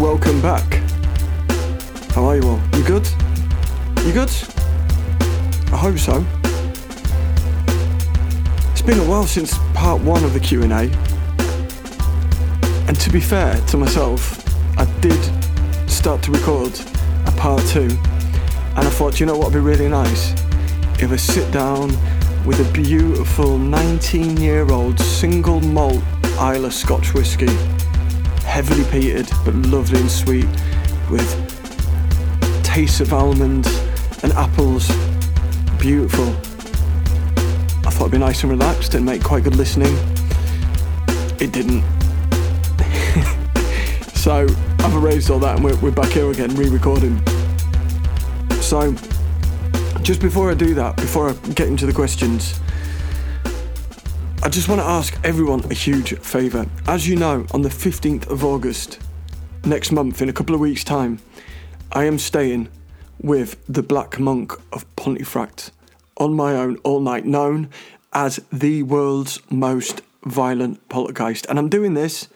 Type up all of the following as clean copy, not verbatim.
Welcome back. How are you all? You good? You good? I hope so. It's been a while since part one of the Q&A. And to be fair to myself, I did start to record a part two. And I thought, you know what would be really nice? If I sit down with a beautiful 19-year-old single malt Islay Scotch whisky, heavily peated but lovely and sweet, with tastes of almonds and apples. Beautiful. I thought it'd be nice and relaxed and make quite good listening. It didn't. So I've erased all that and we're back here again re-recording. So just before I do that, before I get into the questions, I just want to ask everyone a huge favour. As you know, on the 15th of August, next month, in a couple of weeks' time, I am staying with the Black Monk of Pontefract on my own all night, known as the world's most violent poltergeist. And I'm doing this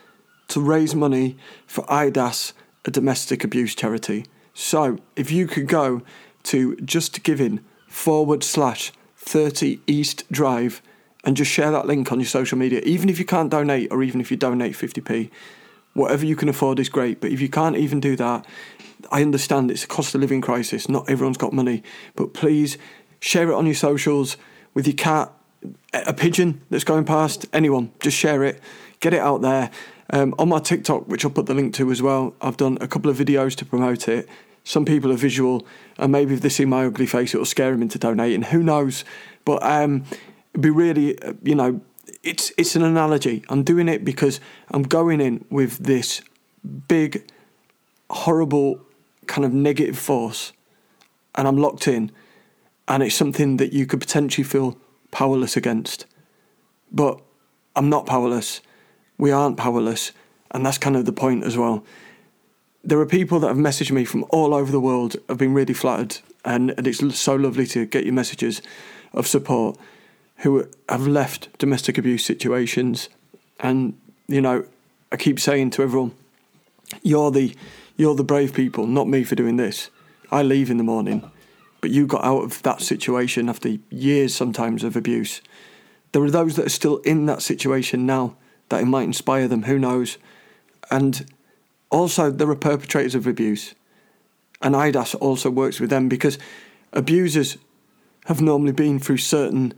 to raise money for IDAS, a domestic abuse charity. So if you could go to justgiving.com/30 East Drive and just share that link on your social media. Even if you can't donate, or even if you donate 50p, whatever you can afford is great. But if you can't even do that, I understand it's a cost of living crisis. Not everyone's got money. But please share it on your socials with your cat, a pigeon that's going past, anyone. Just share it. Get it out there. On my TikTok, which I'll put the link to as well, I've done a couple of videos to promote it. Some people are visual, and maybe if they see my ugly face, it'll scare them into donating. Who knows? But it'd be really, you know, it's an analogy. I'm doing it because I'm going in with this big, horrible kind of negative force, and I'm locked in, and it's something that you could potentially feel powerless against. But I'm not powerless. We aren't powerless, and that's kind of the point as well. There are people that have messaged me from all over the world. I've been really flattered, and it's so lovely to get your messages of support, who have left domestic abuse situations. And, you know, I keep saying to everyone, you're the brave people, not me for doing this. I leave in the morning, but you got out of that situation after years sometimes of abuse. There are those that are still in that situation now, that it might inspire them, who knows. And also, there are perpetrators of abuse. And IDAS also works with them, because abusers have normally been through certain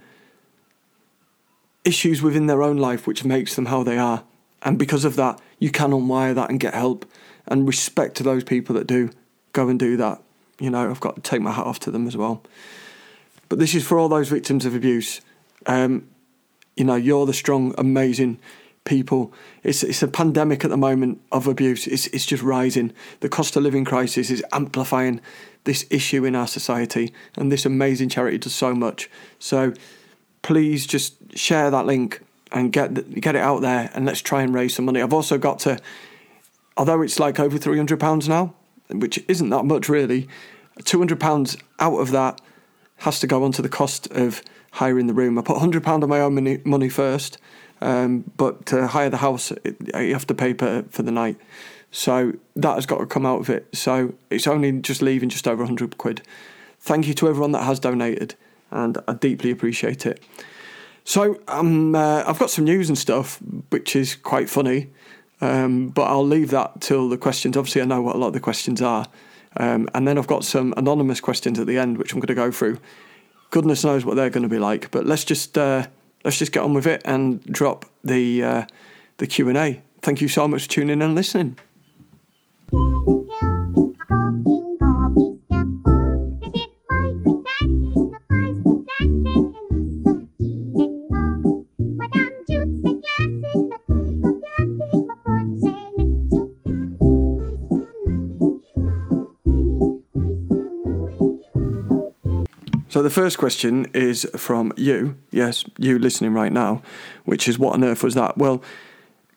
issues within their own life which makes them how they are. And because of that, you can unwire that and get help. And respect to those people that do go and do that. You know, I've got to take my hat off to them as well. But this is for all those victims of abuse. You know, you're the strong, amazing people. It's a pandemic at the moment of abuse. It's just rising. The cost of living crisis is amplifying this issue in our society, and this amazing charity does so much. So please just share that link and get it out there, and let's try and raise some money. I've also got to, although it's like over £300 now, which isn't that much really, £200 out of that has to go onto the cost of hiring the room. I put £100 of my own money first, but to hire the house, you have to pay for the night. So that has got to come out of it. So it's only just leaving just over £100. Thank you to everyone that has donated, and I deeply appreciate it. So I've got some news and stuff, which is quite funny, but I'll leave that till the questions. Obviously, I know what a lot of the questions are. And then I've got some anonymous questions at the end, which I'm going to go through. Goodness knows what they're going to be like, but let's just get on with it and drop the Q&A. Thank you so much for tuning in and listening. So the first question is from you, yes, you listening right now, which is, what on earth was that? Well,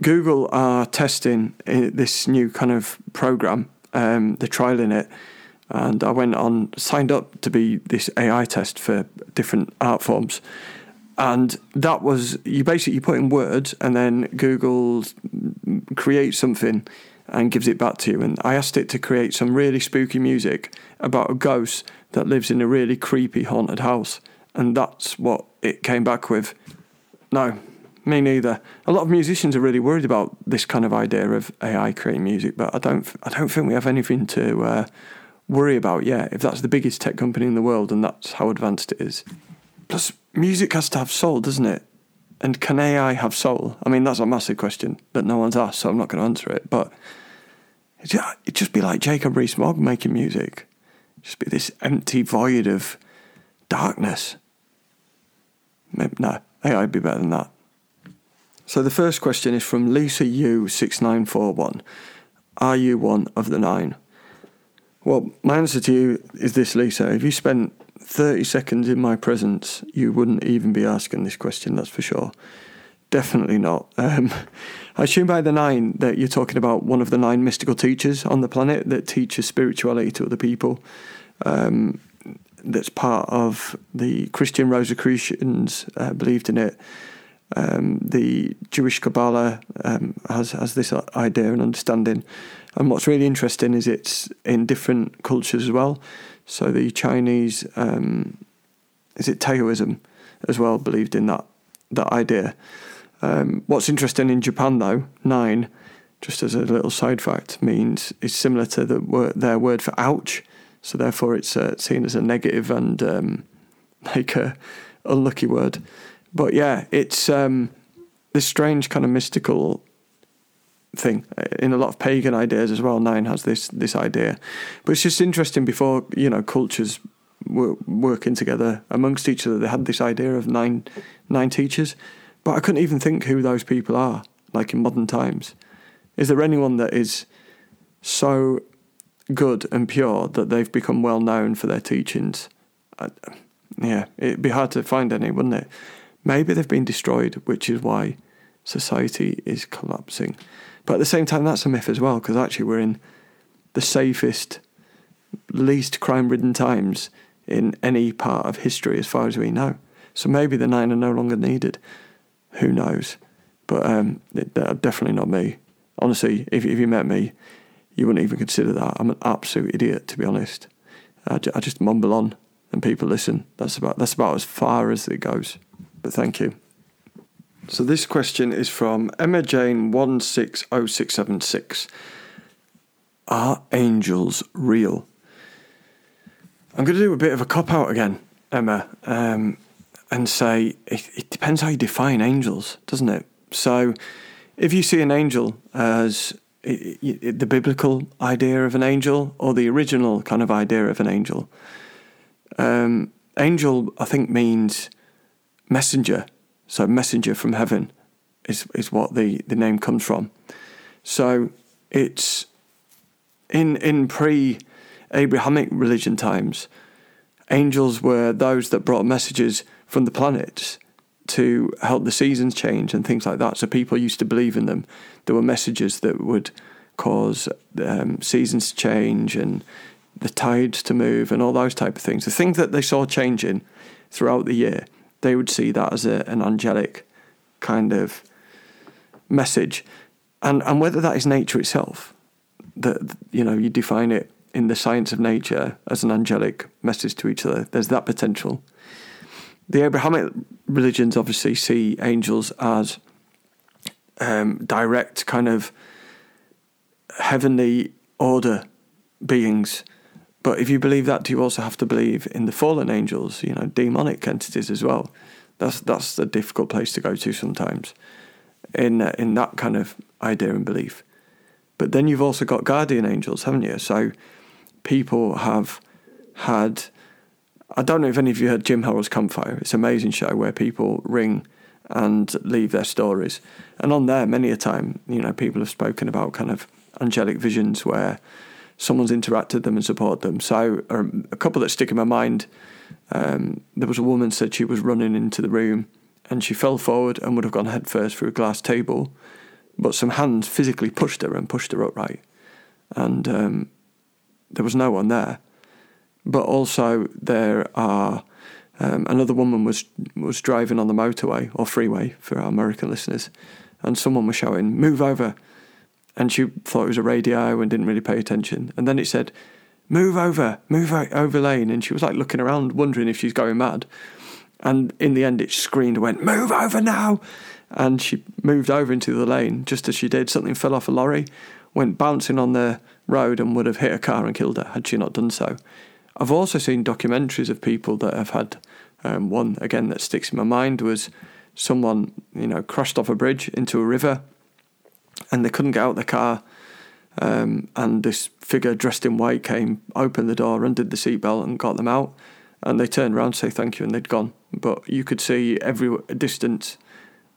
Google are testing this new kind of program, they're trialing it, and I signed up to be this AI test for different art forms, and that was, you put in words, and then Google creates something, and gives it back to you. And I asked it to create some really spooky music about a ghost that lives in a really creepy haunted house. And that's what it came back with. No, me neither. A lot of musicians are really worried about this kind of idea of AI creating music, but I don't think we have anything to worry about yet, if that's the biggest tech company in the world and that's how advanced it is. Plus, music has to have soul, doesn't it? And can AI have soul? I mean, that's a massive question that no one's asked, so I'm not going to answer it. But it'd just be like Jacob Rees-Mogg making music. Just be this empty void of darkness. Maybe, no, AI would be better than that. So the first question is from Lisa U6941. Are you one of the nine? Well, my answer to you is this, Lisa. If you spent 30 seconds in my presence, you wouldn't even be asking this question, that's for sure. Definitely not. I assume by the nine that you're talking about one of the nine mystical teachers on the planet that teaches spirituality to other people. That's part of the Christian Rosicrucians, believed in it. The Jewish Kabbalah has this idea and understanding. And what's really interesting is it's in different cultures as well. So the Chinese, is it Taoism as well, believed in that idea. What's interesting in Japan, though, nine, just as a little side fact, means is similar to their word for ouch. So therefore it's seen as a negative and like a unlucky word. But yeah, it's this strange kind of mystical thing in a lot of pagan ideas as well. Nine has this idea, but it's just interesting. Before, you know, cultures were working together amongst each other, they had this idea of nine teachers, but I couldn't even think who those people are. Like in modern times, is there anyone that is so good and pure that they've become well known for their teachings? Yeah, it'd be hard to find any, wouldn't it? Maybe they've been destroyed, which is why society is collapsing. But at the same time, that's a myth as well, because actually we're in the safest, least crime-ridden times in any part of history as far as we know. So maybe the nine are no longer needed. Who knows? But they're definitely not me. Honestly, if you met me, you wouldn't even consider that. I'm an absolute idiot, to be honest. I just mumble on and people listen. That's about as far as it goes. But thank you. So this question is from Emma Jane 160676. Are angels real? I'm going to do a bit of a cop-out again, Emma, and say it depends how you define angels, doesn't it? So if you see an angel as the biblical idea of an angel or the original kind of idea of an angel, angel, I think, means messenger. So messenger from heaven is what the name comes from. So it's in pre-Abrahamic religion times, angels were those that brought messages from the planets to help the seasons change and things like that. So people used to believe in them. There were messages that would cause seasons to change and the tides to move and all those type of things. The things that they saw changing throughout the year, they would see that as an angelic kind of message. And whether that is nature itself, that, you know, you define it in the science of nature as an angelic message to each other, there's that potential. The Abrahamic religions obviously see angels as direct kind of heavenly order beings. But if you believe that, do you also have to believe in the fallen angels, you know, demonic entities as well? That's a difficult place to go to sometimes in that kind of idea and belief. But then you've also got guardian angels, haven't you? So people have had... I don't know if any of you heard Jim Harold's Campfire. It's an amazing show where people ring and leave their stories. And on there, many a time, you know, people have spoken about kind of angelic visions where someone's interacted them and supported them. So a couple that stick in my mind, there was a woman said she was running into the room and she fell forward and would have gone headfirst through a glass table, but some hands physically pushed her upright. And there was no one there. But also there are... another woman was driving on the motorway or freeway for our American listeners, and someone was shouting, "Move over." and she thought it was a radio and didn't really pay attention. And then it said, move over lane. And she was like looking around, wondering if she's going mad. And in the end, it screamed, went, move over now. And she moved over into the lane. Just as she did, something fell off a lorry, went bouncing on the road and would have hit a car and killed her had she not done so. I've also seen documentaries of people that have had, one, again, that sticks in my mind was someone, crashed off a bridge into a river and they couldn't get out of the car. And this figure dressed in white came, opened the door, undid the seatbelt and got them out. And they turned around to say thank you and they'd gone. But you could see every distance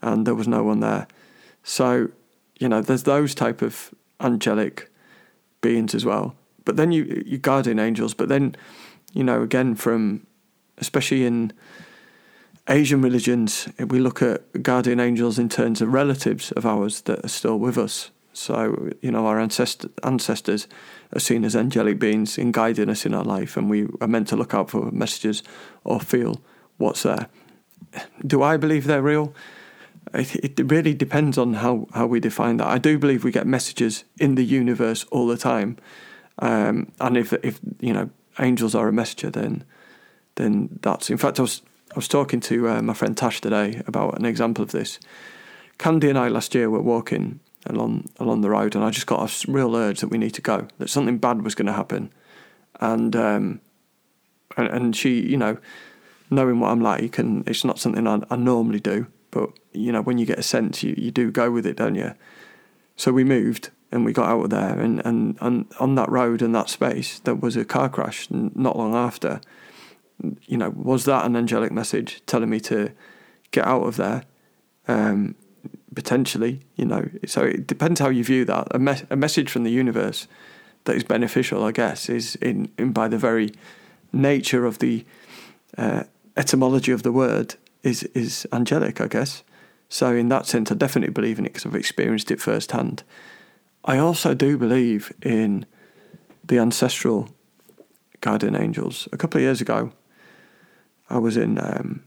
and there was no one there. So, there's those type of angelic beings as well. But then your guardian angels, but then, again, from, especially in Asian religions, we look at guardian angels in terms of relatives of ours that are still with us. So, our ancestors are seen as angelic beings in guiding us in our life, and we are meant to look out for messages or feel what's there. Do I believe they're real? It really depends on how we define that. I do believe we get messages in the universe all the time. And if angels are a messenger, then that's... In fact, I was talking to my friend Tash today about an example of this. Candy and I last year were walking along the road and I just got a real urge that we need to go, that something bad was going to happen. And she, knowing what I'm like, and it's not something I normally do, but, when you get a sense, you do go with it, don't you? So we moved and we got out of there and on that road and that space, there was a car crash not long after. Was that an angelic message telling me to get out of there? Potentially, so it depends how you view that. A message from the universe that is beneficial, I guess, is in by the very nature of the etymology of the word is angelic, I guess. So in that sense, I definitely believe in it because I've experienced it firsthand. I also do believe in the ancestral guardian angels. A couple of years ago, I was dealing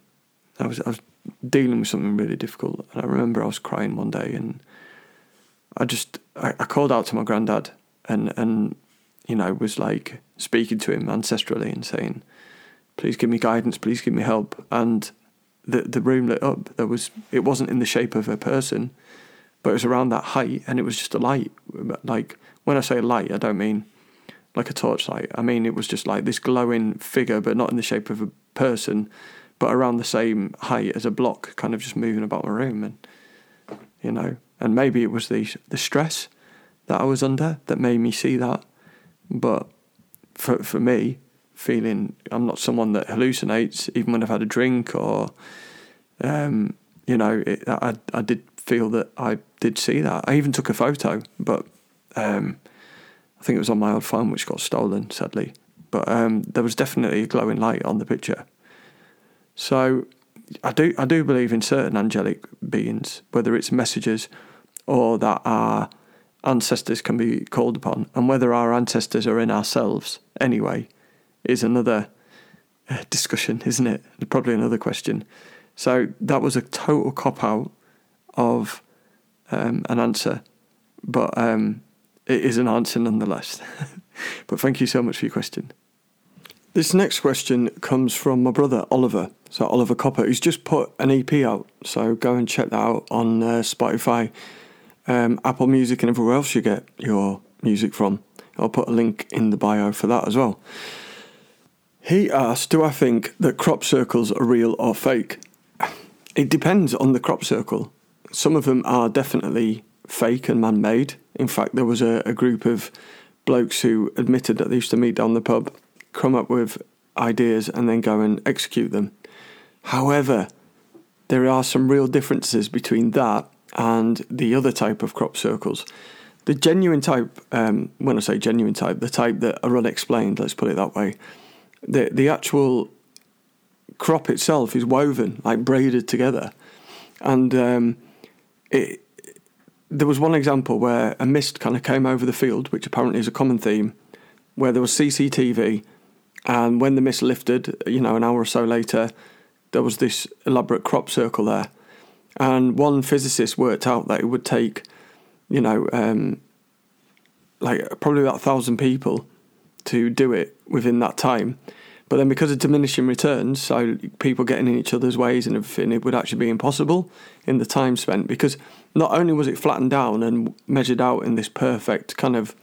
with something really difficult, and I remember I was crying one day, and I called out to my granddad, and was like speaking to him ancestrally and saying, "Please give me guidance, please give me help." And the room lit up. It wasn't in the shape of a person, but it was around that height, and it was just a light. Like, when I say light, I don't mean like a torchlight. I mean, it was just like this glowing figure, but not in the shape of a person, but around the same height as a block, kind of just moving about my room. And, and maybe it was the stress that I was under that made me see that. But for me, feeling, I'm not someone that hallucinates, even when I've had a drink or, I did feel that I did see that. I even took a photo, but I think it was on my old phone, which got stolen, sadly. But there was definitely a glowing light on the picture. So I do believe in certain angelic beings, whether it's messages or that our ancestors can be called upon, and whether our ancestors are in ourselves anyway is another discussion, isn't it? Probably another question. So that was a total cop-out of an answer, but it is an answer nonetheless. But thank you so much for your question. This next question comes from my brother, Oliver. So Oliver Copper, who's just put an EP out. So go and check that out on Spotify, Apple Music and everywhere else you get your music from. I'll put a link in the bio for that as well. He asked, do I think that crop circles are real or fake? It depends on the crop circle. Some of them are definitely fake and man-made. In fact, there was a group of blokes who admitted that they used to meet down the pub, come up with ideas and then go and execute them. However, there are some real differences between that and the other type of crop circles. The genuine type, when I say genuine type, the type that are unexplained, let's put it that way, the actual crop itself is woven, like braided together. And there was one example where a mist kind of came over the field, which apparently is a common theme, where there was CCTV. And when the mist lifted, an hour or so later, there was this elaborate crop circle there. And one physicist worked out that it would take, like probably about 1,000 people to do it within that time. But then because of diminishing returns, so people getting in each other's ways and everything, it would actually be impossible in the time spent, because not only was it flattened down and measured out in this perfect kind of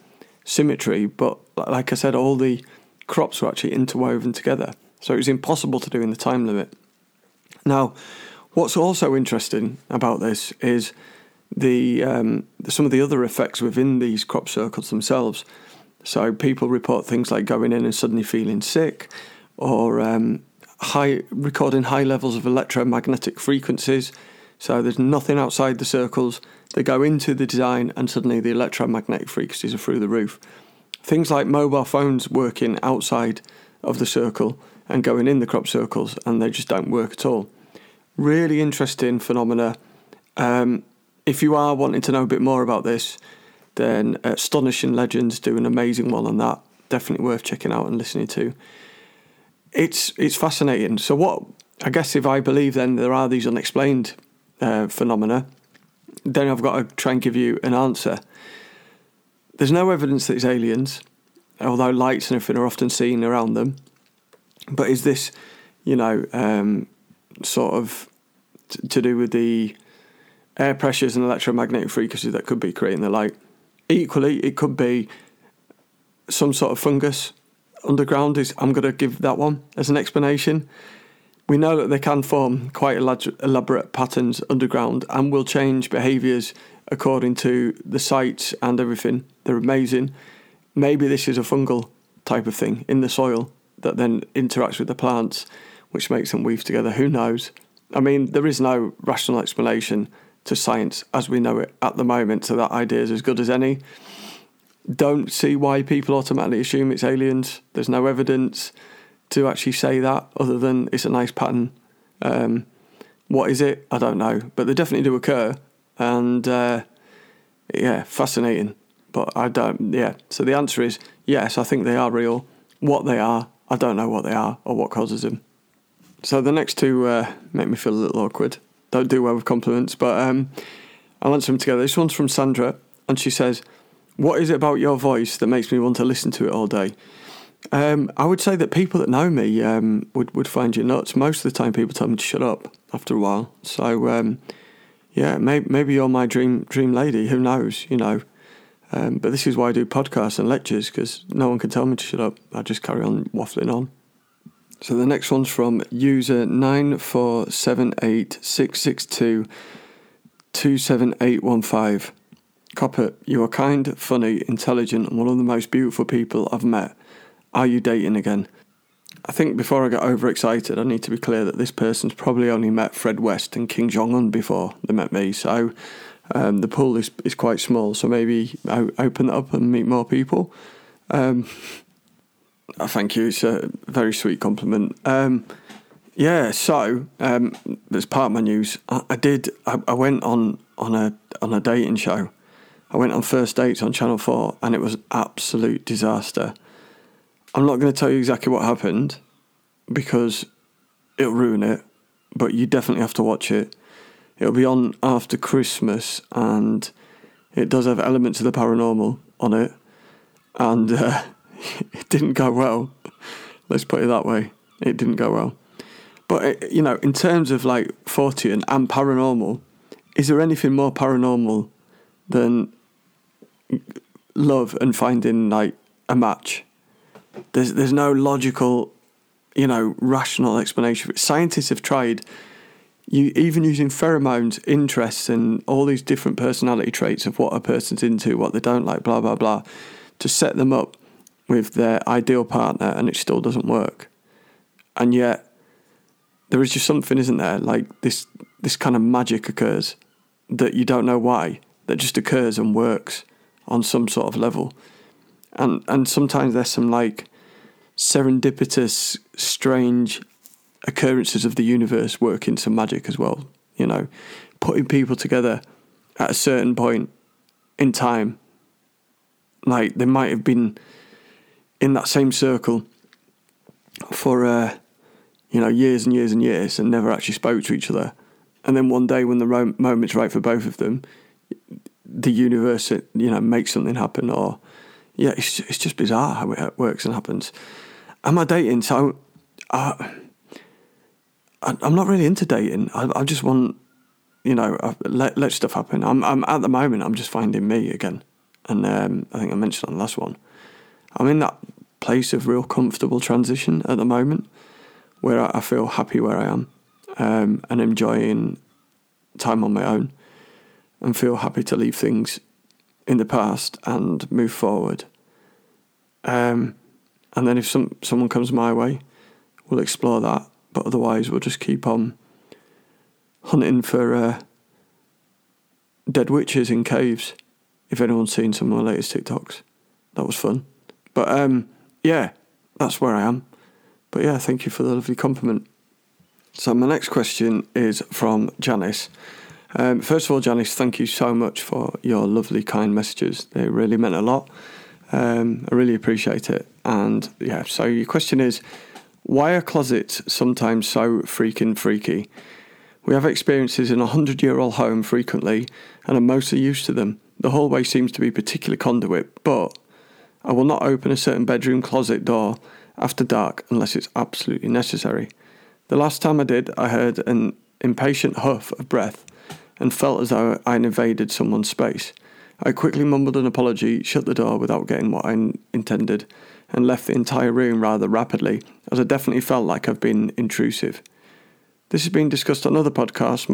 symmetry, but like I said, all the crops were actually interwoven together. So it was impossible to do in the time limit. Now, what's also interesting about this is the some of the other effects within these crop circles themselves. So people report things like going in and suddenly feeling sick, or recording high levels of electromagnetic frequencies. So there's nothing outside the circles. They go into the design and suddenly the electromagnetic frequencies are through the roof. Things like mobile phones working outside of the circle and going in the crop circles, and they just don't work at all. Really interesting phenomena. If you are wanting to know a bit more about this, then Astonishing Legends do an amazing one on that. Definitely worth checking out and listening to. It's fascinating. So what, I guess if I believe then there are these unexplained phenomena, then I've got to try and give you an answer. There's no evidence that it's aliens, although lights and everything are often seen around them. But is this, sort of to do with the air pressures and electromagnetic frequencies that could be creating the light? Equally, it could be some sort of fungus underground. I'm going to give that one as an explanation. We know that they can form quite elaborate patterns underground and will change behaviours according to the sites and everything. They're amazing. Maybe this is a fungal type of thing in the soil that then interacts with the plants, which makes them weave together. Who knows? I mean, there is no rational explanation to science as we know it at the moment, so that idea is as good as any. Don't see why people automatically assume it's aliens. There's no evidence to actually say that, other than it's a nice pattern. What is it? I don't know, but they definitely do occur, and fascinating. But I don't. Yeah, so the answer is yes. I think they are real. What they are, I don't know what they are or what causes them. So the next two make me feel a little awkward. Don't do well with compliments, but I'll answer them together. This one's from Sandra, and she says, "What is it about your voice that makes me want to listen to it all day?" I would say that people that know me would find you nuts. Most of the time, people tell me to shut up after a while. So, maybe you're my dream lady. Who knows? But this is why I do podcasts and lectures, because no one can tell me to shut up. I just carry on waffling on. So the next one's from user 9478662278815. Copper, you are kind, funny, intelligent, and one of the most beautiful people I've met. Are you dating again? I think before I get overexcited, I need to be clear that this person's probably only met Fred West and Kim Jong-un before they met me. So the pool is quite small. So maybe I open that up and meet more people. Thank you. It's a very sweet compliment. So as part of my news, I went on a dating show. I went on First Dates on Channel 4, and it was an absolute disaster. I'm not going to tell you exactly what happened because it'll ruin it, but you definitely have to watch it. It'll be on after Christmas, and it does have elements of the paranormal on it, and it didn't go well. Let's put it that way. It didn't go well. But, in terms of like Fortean and paranormal, is there anything more paranormal than love and finding like a match? There's no logical, rational explanation for it. Scientists have tried, even using pheromones, interests, and all these different personality traits of what a person's into, what they don't like, blah, blah, blah, to set them up with their ideal partner, and it still doesn't work. And yet, there is just something, isn't there? Like this kind of magic occurs that you don't know why, that just occurs and works on some sort of level. And sometimes there's some like serendipitous, strange occurrences of the universe working some magic as well. Putting people together at a certain point in time, like they might have been in that same circle for years and years and years, and never actually spoke to each other. And then one day, when the moment's right for both of them, the universe makes something happen, or yeah, it's just bizarre how it works and happens. And my dating, so I'm not really into dating. I just want, you know, let stuff happen. I'm at the moment, I'm just finding me again. And I think I mentioned on the last one, I'm in that place of real comfortable transition at the moment where I feel happy where I am, and enjoying time on my own, and feel happy to leave things in the past and move forward. And then if someone comes my way, we'll explore that. But otherwise, we'll just keep on hunting for dead witches in caves. If anyone's seen some of my latest TikToks, that was fun. But yeah, that's where I am. But yeah, thank you for the lovely compliment. So my next question is from Janice. First of all, Janice, thank you so much for your lovely, kind messages. They really meant a lot. I really appreciate it. And yeah, so your question is, why are closets sometimes so freaking freaky? We have experiences in a 100-year-old home frequently and are mostly used to them. The hallway seems to be particular conduit, but I will not open a certain bedroom closet door after dark unless it's absolutely necessary. The last time I did, I heard an impatient huff of breath and felt as though I invaded someone's space. I quickly mumbled an apology, shut the door without getting what I intended, and left the entire room rather rapidly, as I definitely felt like I've been intrusive. This has been discussed on other podcasts,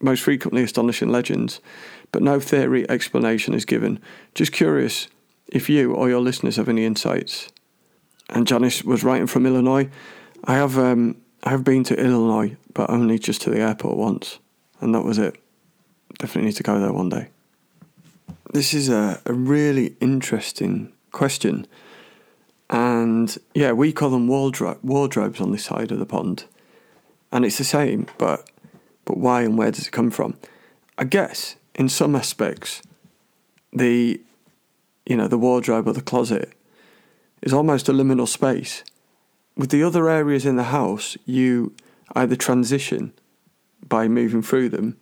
most frequently Astonishing Legends, but no theory explanation is given. Just curious if you or your listeners have any insights. And Janice was writing from Illinois. I have been to Illinois, but only just to the airport once, and that was it. Definitely need to go there one day. This is a really interesting question, and yeah, we call them wardrobes on this side of the pond, and it's the same, but why and where does it come from? I guess in some aspects, the wardrobe or the closet is almost a liminal space. With the other areas in the house, you either transition by moving through them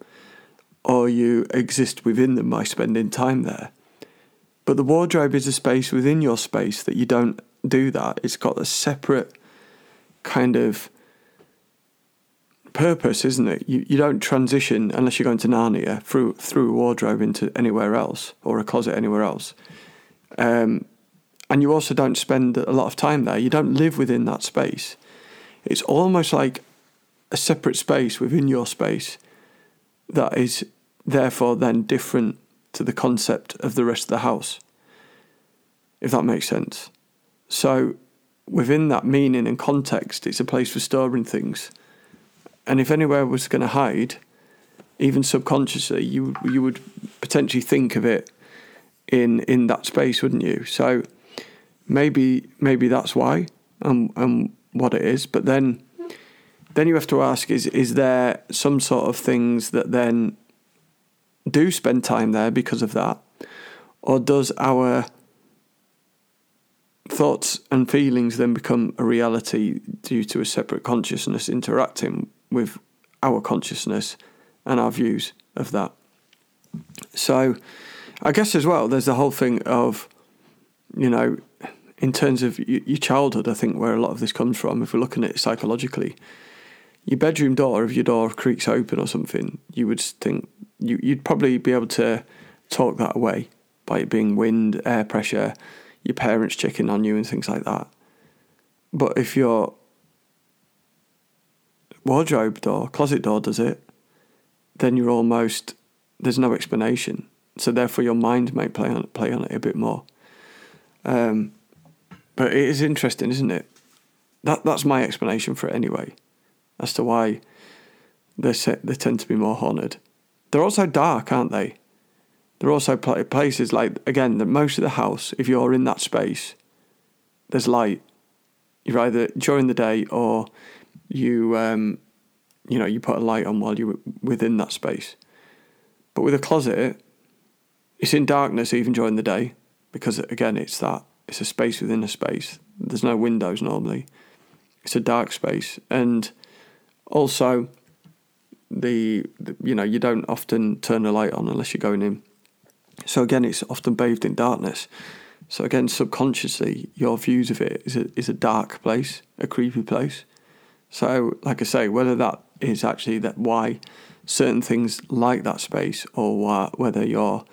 or you exist within them by spending time there. But the wardrobe is a space within your space that you don't do that. It's got a separate kind of purpose, isn't it? You don't transition, unless you're going to Narnia, through a wardrobe into anywhere else or a closet anywhere else. And you also don't spend a lot of time there. You don't live within that space. It's almost like a separate space within your space that is therefore then different to the concept of the rest of the house, if that makes sense. So within that meaning and context, it's a place for storing things. And if anywhere was going to hide, even subconsciously, you would potentially think of it in that space, wouldn't you? So maybe that's why and what it is. But then you have to ask, is there some sort of things that then do spend time there because of that? Or does our thoughts and feelings then become a reality due to a separate consciousness interacting with our consciousness and our views of that? So I guess as well, there's the whole thing of, you know, in terms of your childhood, I think where a lot of this comes from, if we're looking at it psychologically, your bedroom door, if your door creaks open or something, you would think you'd probably be able to talk that away by it being wind, air pressure, your parents checking on you and things like that. But if your wardrobe door, closet door does it, then you're almost, there's no explanation. So therefore your mind may play on it a bit more. But it is interesting, isn't it? That's my explanation for it anyway, as to why they tend to be more haunted. They're also dark, aren't they? They're also places like, again, that most of the house, if you're in that space, there's light. You're either during the day or you put a light on while you're within that space. But with a closet, it's in darkness even during the day. Because again, it's a space within a space. There's no windows normally. It's a dark space, and also the you don't often turn the light on unless you're going in. So again, it's often bathed in darkness. So again, subconsciously, your views of it is a dark place, a creepy place. So, like I say, whether that is actually that why certain things like that space, or whether your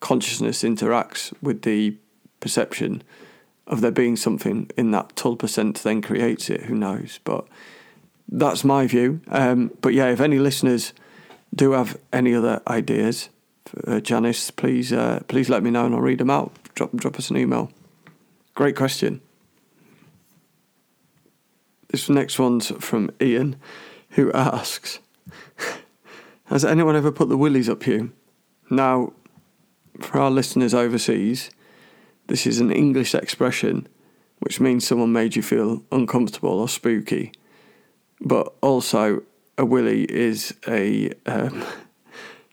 consciousness interacts with the perception of there being something in that tull percent then creates it, who knows? But that's my view. But yeah, if any listeners do have any other ideas for Janice, please let me know and I'll read them out. Drop us an email. Great question. This next one's from Ian, who asks, has anyone ever put the willies up you? Now, for our listeners overseas, this is an English expression which means someone made you feel uncomfortable or spooky. But also, a willy is a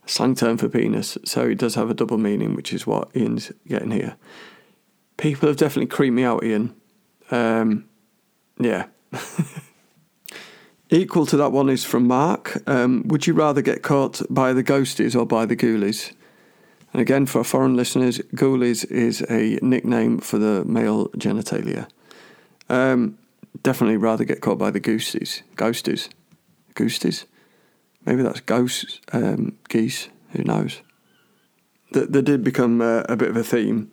slang term for penis, so it does have a double meaning, which is what Ian's getting here. People have definitely creeped me out, Ian. Yeah. Equal to that one is from Mark. Would you rather get caught by the ghosties or by the ghoulies? And again, for foreign listeners, ghoulies is a nickname for the male genitalia. Definitely rather get caught by the ghosties. Ghosties? Ghosties? Maybe that's ghosts, geese, who knows? They did become a bit of a theme.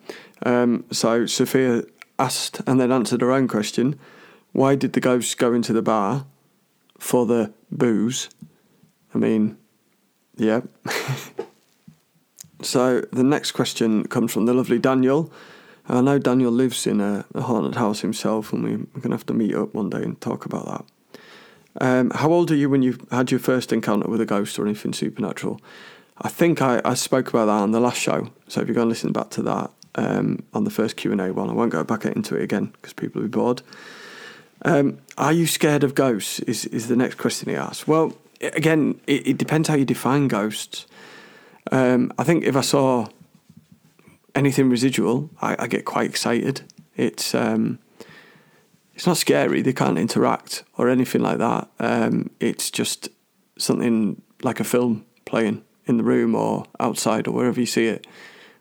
So Sophia asked and then answered her own question, why did the ghosts go into the bar for the booze? I mean, yeah. So the next question comes from the lovely Daniel. I know Daniel lives in a haunted house himself, and we're going to have to meet up one day and talk about that. How old are you when you had your first encounter with a ghost or anything supernatural? I think I spoke about that on the last show, so if you go and listen back to that on the first Q&A one, I won't go back into it again because people will be bored. Are you scared of ghosts is the next question he asked. Well, again, it depends how you define ghosts. I think if I saw anything residual, I get quite excited. It's not scary, they can't interact or anything like that. It's just something like a film playing in the room or outside or wherever you see it,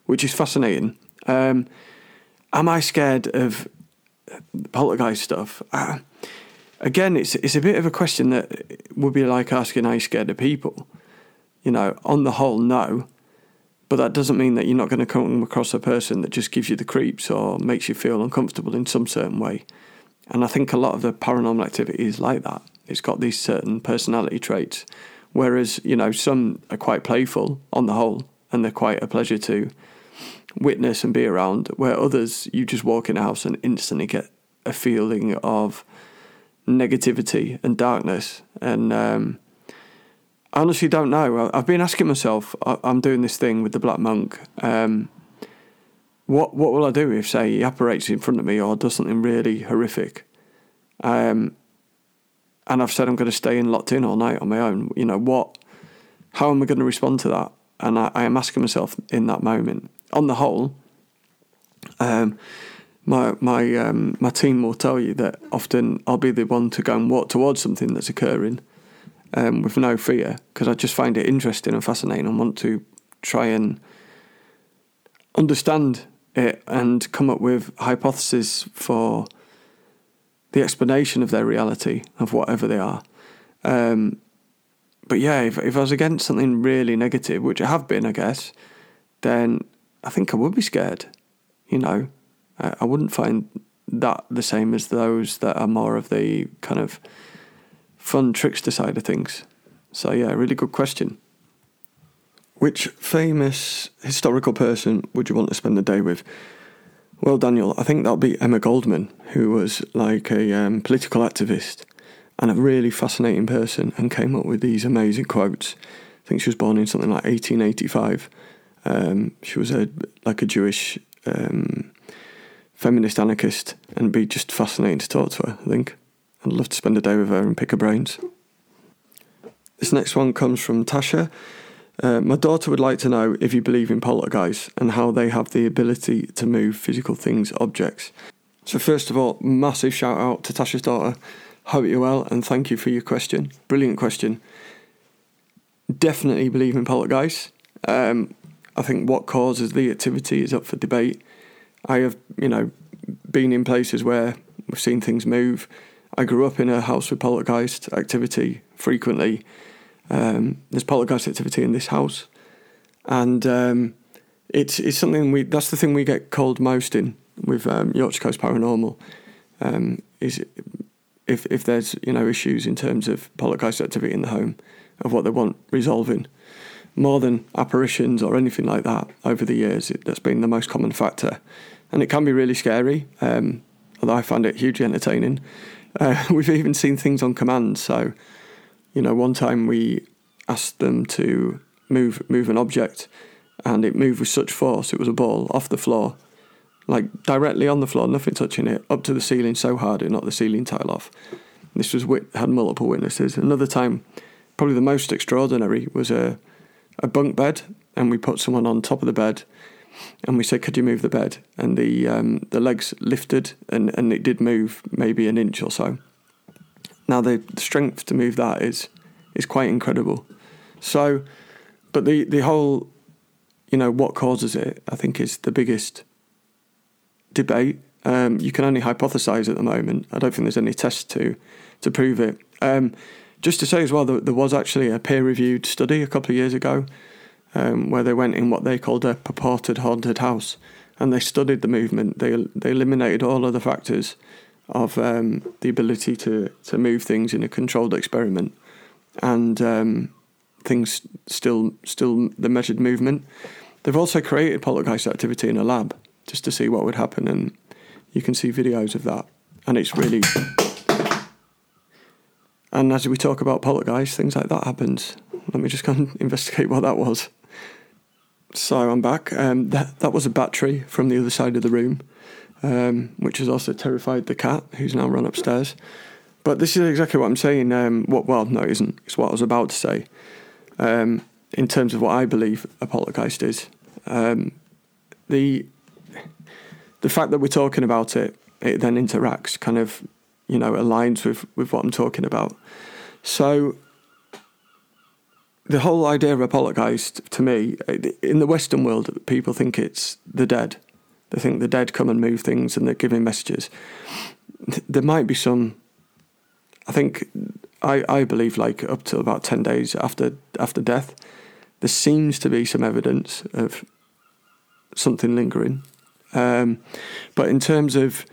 which is fascinating. Am I scared of the poltergeist stuff? Again, it's a bit of a question that would be like asking, are you scared of people? You know, on the whole, no. But that doesn't mean that you're not going to come across a person that just gives you the creeps or makes you feel uncomfortable in some certain way. And I think a lot of the paranormal activity is like that. It's got these certain personality traits, whereas, you know, some are quite playful on the whole, and they're quite a pleasure to witness and be around, where others, you just walk in a house and instantly get a feeling of negativity and darkness. And I honestly don't know. I've been asking myself, I'm doing this thing with the Black Monk, What will I do if, say, he apparates in front of me or does something really horrific? And I've said I'm going to stay in locked in all night on my own. You know, how am I going to respond to that? And I am asking myself in that moment. On the whole, my team will tell you that often I'll be the one to go and walk towards something that's occurring with no fear, because I just find it interesting and fascinating and want to try and understand it and come up with hypotheses for the explanation of their reality, of whatever they are. But yeah, if I was against something really negative, which I have been, I guess, then I think I would be scared. You know, I wouldn't find that the same as those that are more of the kind of fun trickster side of things. So yeah, really good question. Which famous historical person would you want to spend the day with? Well, Daniel, I think that would be Emma Goldman, who was like a political activist and a really fascinating person and came up with these amazing quotes. I think she was born in something like 1885. She was a Jewish feminist anarchist, and it'd be just fascinating to talk to her, I think. I'd love to spend a day with her and pick her brains. This next one comes from Tasha. My daughter would like to know if you believe in poltergeists and how they have the ability to move physical things, objects. So first of all, massive shout out to Tasha's daughter. Hope you're well and thank you for your question. Brilliant question. Definitely believe in poltergeists. I think what causes the activity is up for debate. I have, you know, been in places where we've seen things move. I grew up in a house with poltergeist activity frequently. There's poltergeist activity in this house, and it's something that's the thing we get called most in with Yorkshire Coast Paranormal. Is if there's, you know, issues in terms of poltergeist activity in the home, of what they want resolving, more than apparitions or anything like that. Over the years, that's been the most common factor, and it can be really scary, although I find it hugely entertaining. We've even seen things on command. So, you know, one time we asked them to move an object, and it moved with such force, it was a ball off the floor, like directly on the floor, nothing touching it, up to the ceiling so hard it knocked the ceiling tile off. This had multiple witnesses. Another time, probably the most extraordinary, was a bunk bed, and we put someone on top of the bed, and we said, could you move the bed? And the legs lifted, and it did move maybe an inch or so. Now the strength to move that is quite incredible. So, but the whole, you know, what causes it, I think, is the biggest debate. You can only hypothesise at the moment. I don't think there's any test to prove it. Just to say as well, there was actually a peer-reviewed study a couple of years ago where they went in what they called a purported haunted house, and they studied the movement. They eliminated all other factors of the ability to move things in a controlled experiment, and things still the measured movement. They've also created poltergeist activity in a lab just to see what would happen, and you can see videos of that, and it's really... And as we talk about poltergeist, things like that happens. Let me just go and investigate what that was. So I'm back. That was a battery from the other side of the room, which has also terrified the cat, who's now run upstairs. But this is exactly what I'm saying. Well, no, it isn't. It's what I was about to say in terms of what I believe a poltergeist is. The fact that we're talking about it, it then interacts, kind of, you know, aligns with what I'm talking about. So the whole idea of a poltergeist, to me, in the Western world, people think it's the dead. They think the dead come and move things, and they're giving messages. There might be some... I think, I believe, like, up to about 10 days after death, there seems to be some evidence of something lingering. But in terms of,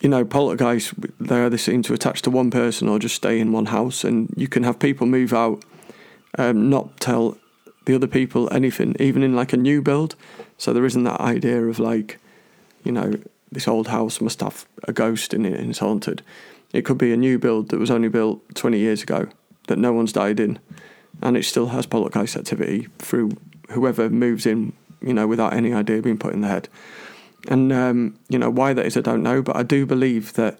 you know, poltergeists, they either seem to attach to one person or just stay in one house, and you can have people move out, not tell the other people anything, even in, like, a new build. So there isn't that idea of, like, you know, this old house must have a ghost in it and it's haunted. It could be a new build that was only built 20 years ago that no one's died in, and it still has poltergeist activity through whoever moves in, you know, without any idea being put in the head. And, you know, why that is, I don't know, but I do believe that,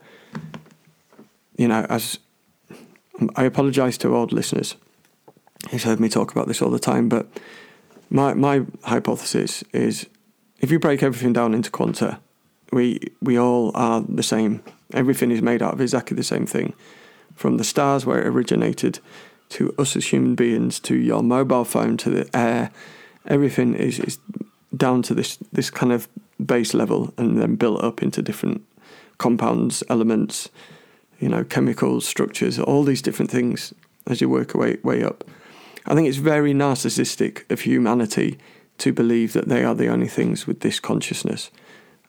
you know, as I apologise to old listeners who's heard me talk about this all the time, but my hypothesis is, if you break everything down into quanta, we all are the same. Everything is made out of exactly the same thing, from the stars where it originated, to us as human beings, to your mobile phone, to the air. Everything is down to this kind of base level, and then built up into different compounds, elements, you know, chemicals, structures, all these different things as you work way up. I think it's very narcissistic of humanity to believe that they are the only things with this consciousness.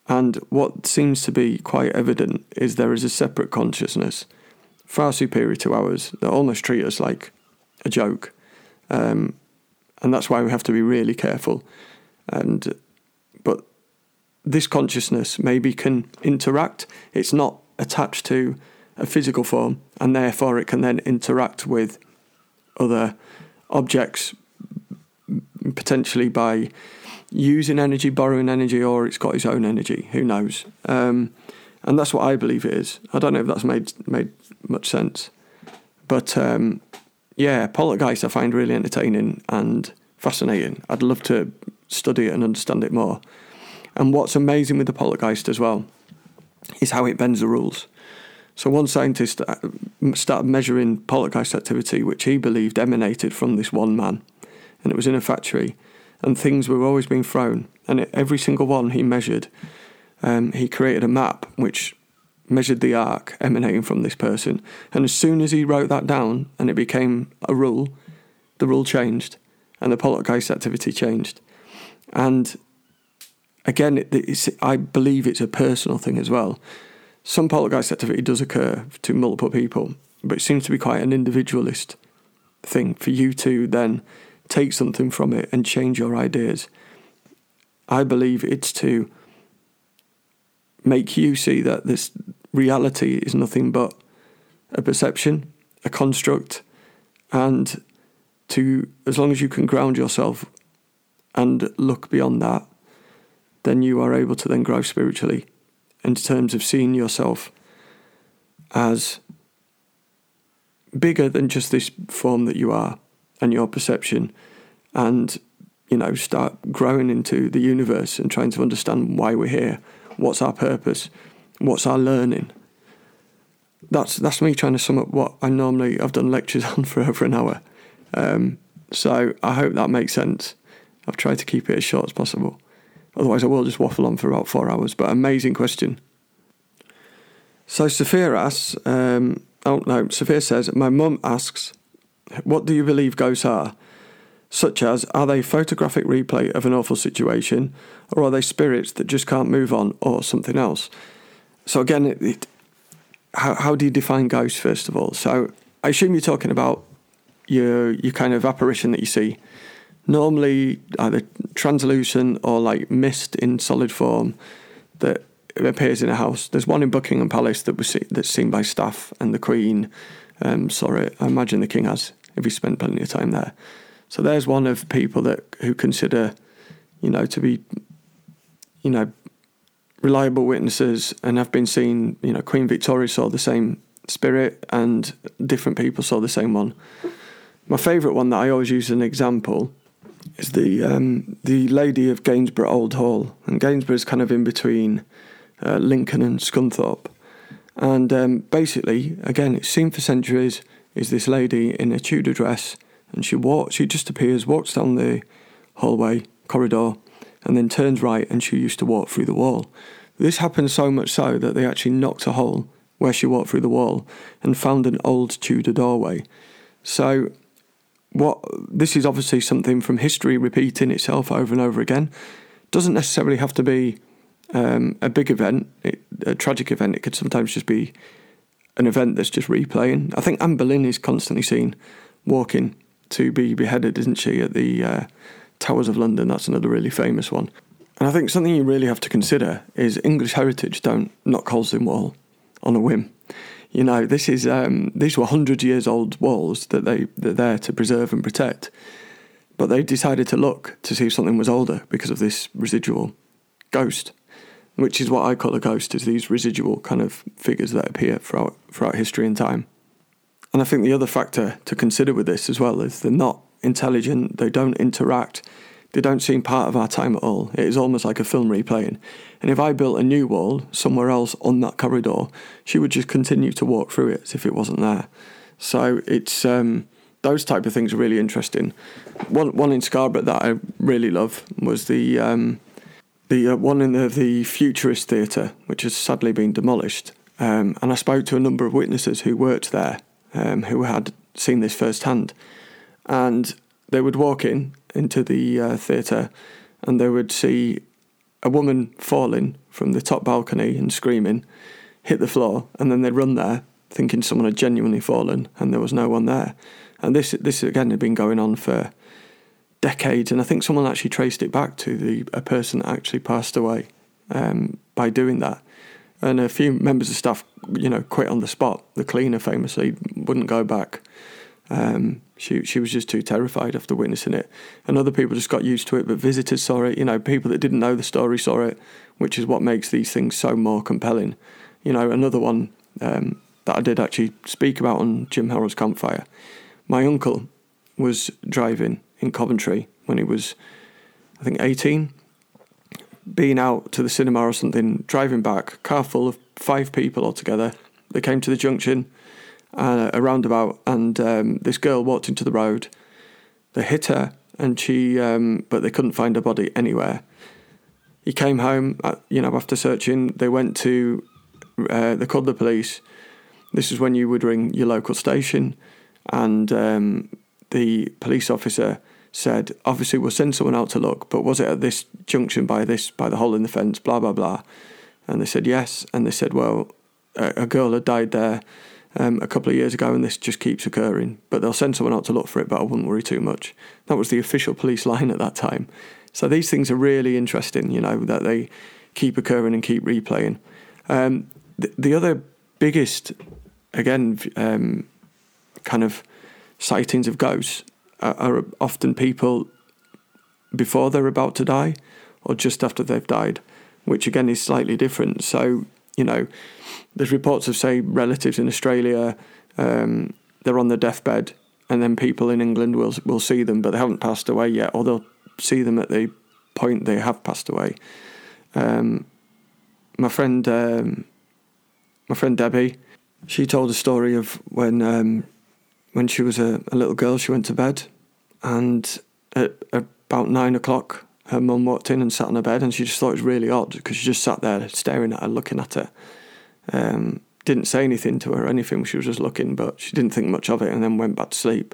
And what seems to be quite evident is there is a separate consciousness, far superior to ours, that almost treat us like a joke. And that's why we have to be really careful. But this consciousness maybe can interact. It's not attached to a physical form, and therefore it can then interact with other objects, potentially by using energy, borrowing energy, or it's got its own energy, who knows. And that's what I believe it is. I don't know if that's made much sense, but yeah, poltergeist I find really entertaining and fascinating. I'd love to study it and understand it more. And what's amazing with the poltergeist as well is how it bends the rules. So one scientist started measuring poltergeist activity, which he believed emanated from this one man, and it was in a factory. And things were always being thrown. and every single one he measured. He created a map which measured the arc emanating from this person, and as soon as he wrote that down and it became a rule, the rule changed and the poltergeist activity changed. And again, I believe it's a personal thing as well. Some poltergeist activity does occur to multiple people, but it seems to be quite an individualist thing for you to then take something from it and change your ideas. I believe it's to make you see that this reality is nothing but a perception, a construct, and to, as long as you can ground yourself and look beyond that, then you are able to then grow spiritually in terms of seeing yourself as bigger than just this form that you are and your perception, and, you know, start growing into the universe and trying to understand why we're here. What's our purpose? What's our learning? That's me trying to sum up what I've done lectures on for over an hour. So I hope that makes sense. I've tried to keep it as short as possible. Otherwise I will just waffle on for about 4 hours, but amazing question. So Sophia says, my mum asks, what do you believe ghosts are? Such as, are they photographic replay of an awful situation, or are they spirits that just can't move on, or something else? So again, how do you define ghosts, first of all? So I assume you're talking about your kind of apparition that you see. Normally, either translucent or like mist in solid form that appears in a house. There's one in Buckingham Palace that's seen by staff, and the Queen saw it. I imagine the King has, if he spent plenty of time there. So there's one of people who consider, to be, reliable witnesses and have been seen. Queen Victoria saw the same spirit, and different people saw the same one. My favourite one that I always use as an example is the lady of Gainsborough Old Hall, and Gainsborough is kind of in between Lincoln and Scunthorpe, and basically, again, it's seen for centuries, is this lady in a Tudor dress. And she just appears, walks down the hallway, corridor, and then turns right, and she used to walk through the wall. This happened so much so that they actually knocked a hole where she walked through the wall and found an old Tudor doorway. So this is obviously something from history repeating itself over and over again. Doesn't necessarily have to be a big event, a tragic event. It could sometimes just be an event that's just replaying. I think Anne Boleyn is constantly seen walking to be beheaded, isn't she, at the Towers of London. That's another really famous one. And I think something you really have to consider is English heritage don't knock holes in wall on a whim. These were 100 years old walls that they're there to preserve and protect. But they decided to look to see if something was older because of this residual ghost, which is what I call a ghost, is these residual kind of figures that appear throughout history and time. And I think the other factor to consider with this as well is they're not intelligent, they don't interact, they don't seem part of our time at all. It is almost like a film replaying. And if I built a new wall somewhere else on that corridor, she would just continue to walk through it as if it wasn't there. So it's those type of things are really interesting. One in Scarborough that I really love was the one in the Futurist Theatre, which has sadly been demolished. And I spoke to a number of witnesses who worked there, who had seen this firsthand, and they would walk into the theatre, and they would see a woman falling from the top balcony and screaming, hit the floor, and then they'd run there thinking someone had genuinely fallen, and there was no one there. And this again had been going on for decades, and I think someone actually traced it back to a person that actually passed away by doing that. And a few members of staff, quit on the spot. The cleaner famously wouldn't go back. She was just too terrified after witnessing it. And other people just got used to it, but visitors saw it. People that didn't know the story saw it, which is what makes these things so more compelling. Another one that I did actually speak about on Jim Harold's Campfire. My uncle was driving in Coventry when he was, I think, 18, being out to the cinema or something, driving back, car full of 5 people altogether. They came to the junction, a roundabout, and this girl walked into the road. They hit her, and but they couldn't find her body anywhere. He came home, you know, after searching. They went to, they called the police. This is when you would ring your local station. And the police officer said, obviously we'll send someone out to look, but was it at this junction by the hole in the fence, blah, blah, blah. And they said, yes. And they said, well, a girl had died there a couple of years ago, and this just keeps occurring. But they'll send someone out to look for it, but I wouldn't worry too much. That was the official police line at that time. So these things are really interesting, you know, that they keep occurring and keep replaying. The other biggest, again, kind of sightings of ghosts are often people before they're about to die or just after they've died, which again is slightly different. So, you know, there's reports of, say, relatives in Australia, they're on their deathbed, and then people in England will see them, but they haven't passed away yet, or they'll see them at the point they have passed away. My friend Debbie, she told a story of when she was a little girl, she went to bed, and at about 9 o'clock, her mum walked in and sat on her bed, and she just thought it was really odd because she just sat there staring at her, looking at her. Didn't say anything to her or anything, she was just looking, but she didn't think much of it, and then went back to sleep.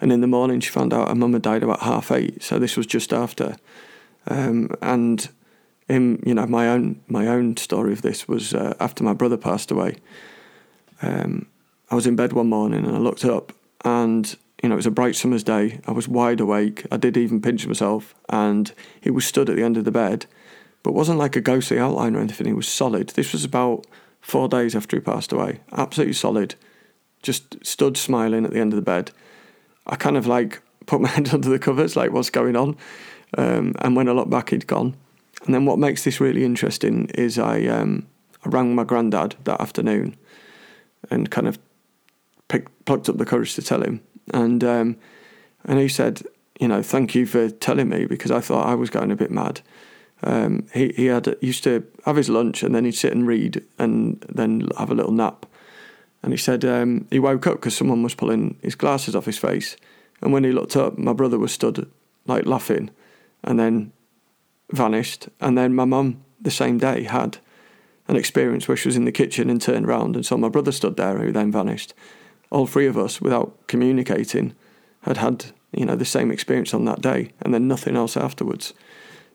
And in the morning, she found out her mum had died about 8:30, so this was just after. And in, you know, my own story of this was after my brother passed away. I was in bed one morning and I looked up, and, you know, it was a bright summer's day. I was wide awake. I did even pinch myself, and he was stood at the end of the bed, but wasn't like a ghostly outline or anything. He was solid. This was about 4 days after he passed away. Absolutely solid. Just stood smiling at the end of the bed. I kind of like put my head under the covers, like, what's going on? And when I looked back, he'd gone. And then what makes this really interesting is I rang my granddad that afternoon and kind of plucked up the courage to tell him. And he said, you know, thank you for telling me, because I thought I was going a bit mad. He used to have his lunch, and then he'd sit and read, and then have a little nap. And he said he woke up because someone was pulling his glasses off his face. And when he looked up, my brother was stood, like, laughing, and then vanished. And then my mum, the same day, had an experience where she was in the kitchen and turned round and saw my brother stood there, who then vanished. All three of us, without communicating, had, you know, the same experience on that day, and then nothing else afterwards.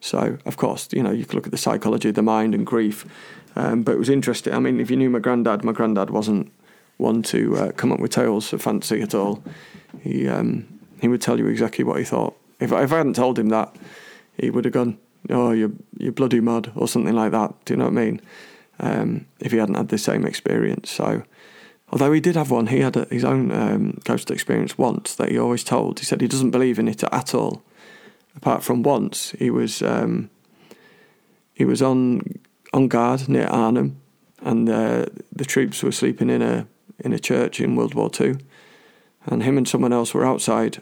So, of course, you know, you could look at the psychology of the mind and grief. But it was interesting. I mean, if you knew my granddad wasn't one to come up with tales of fancy at all. He would tell you exactly what he thought. If I hadn't told him that, he would have gone, oh, you're bloody mad, or something like that. Do you know what I mean? If he hadn't had the same experience. So, although he did have one, he had his own ghost experience once that he always told. He said he doesn't believe in it at all, apart from once he was on guard near Arnhem, and the troops were sleeping in a church in World War II, and him and someone else were outside,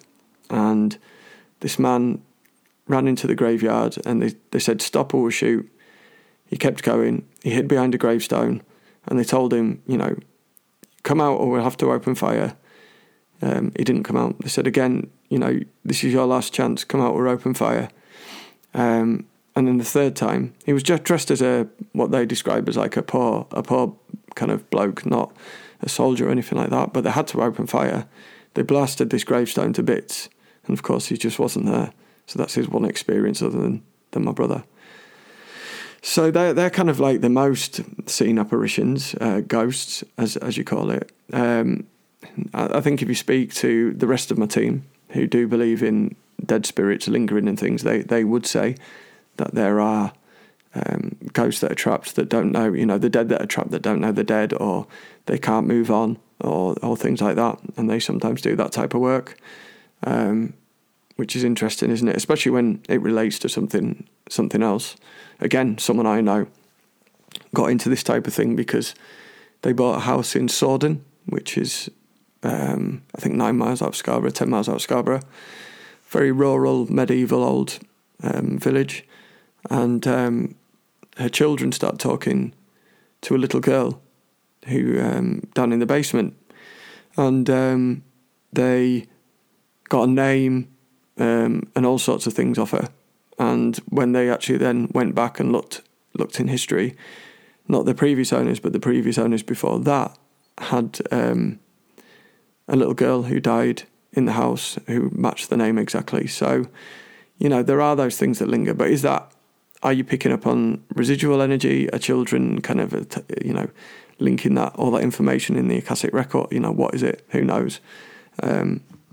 and this man ran into the graveyard, and they said, stop or we'll shoot. He kept going. He hid behind a gravestone, and they told him, you know, come out or we'll have to open fire. He didn't come out. They said again, you know, this is your last chance, come out or open fire. And then the third time, he was just dressed as what they described as like a poor kind of bloke, not a soldier or anything like that, but they had to open fire. They blasted this gravestone to bits, and of course he just wasn't there. So that's his one experience other than my brother. So they're kind of like the most seen apparitions, ghosts, as you call it. I think if you speak to the rest of my team who do believe in dead spirits lingering and things, they would say that there are ghosts that are trapped that don't know, you know, the dead that are trapped that don't know the dead, or they can't move on, or things like that. And they sometimes do that type of work, which is interesting, isn't it? Especially when it relates to something else. Again, someone I know got into this type of thing because they bought a house in Sorden, which is, I think, 9 miles out of Scarborough, 10 miles out of Scarborough. Very rural, medieval, old village. And her children start talking to a little girl who down in the basement. And they got a name and all sorts of things off her. And when they actually then went back and looked in history, not the previous owners, but the previous owners before that had a little girl who died in the house who matched the name exactly. So, you know, there are those things that linger. But is that, are you picking up on residual energy? Are children kind of, you know, linking that, all that information in the Akasic record? You know, what is it? Who knows?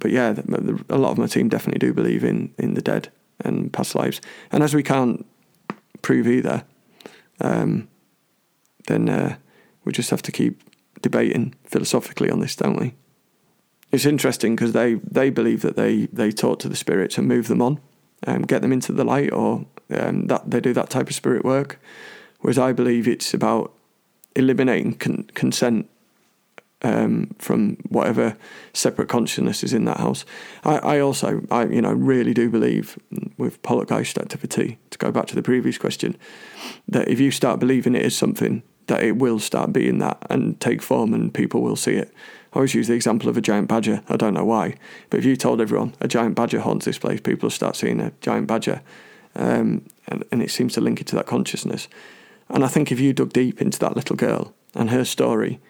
But yeah, a lot of my team definitely do believe in the dead and past lives. And as we can't prove either, then we just have to keep debating philosophically on this, don't we? It's interesting because they believe that they talk to the spirits and move them on, get them into the light, or that they do that type of spirit work. Whereas I believe it's about eliminating consent from whatever separate consciousness is in that house. I also you know, really do believe with poltergeist activity, to go back to the previous question, that if you start believing it is something, that it will start being that and take form and people will see it. I always use the example of a giant badger. I don't know why, but if you told everyone a giant badger haunts this place, people start seeing a giant badger, and it seems to link it to that consciousness. And I think if you dug deep into that little girl and her story,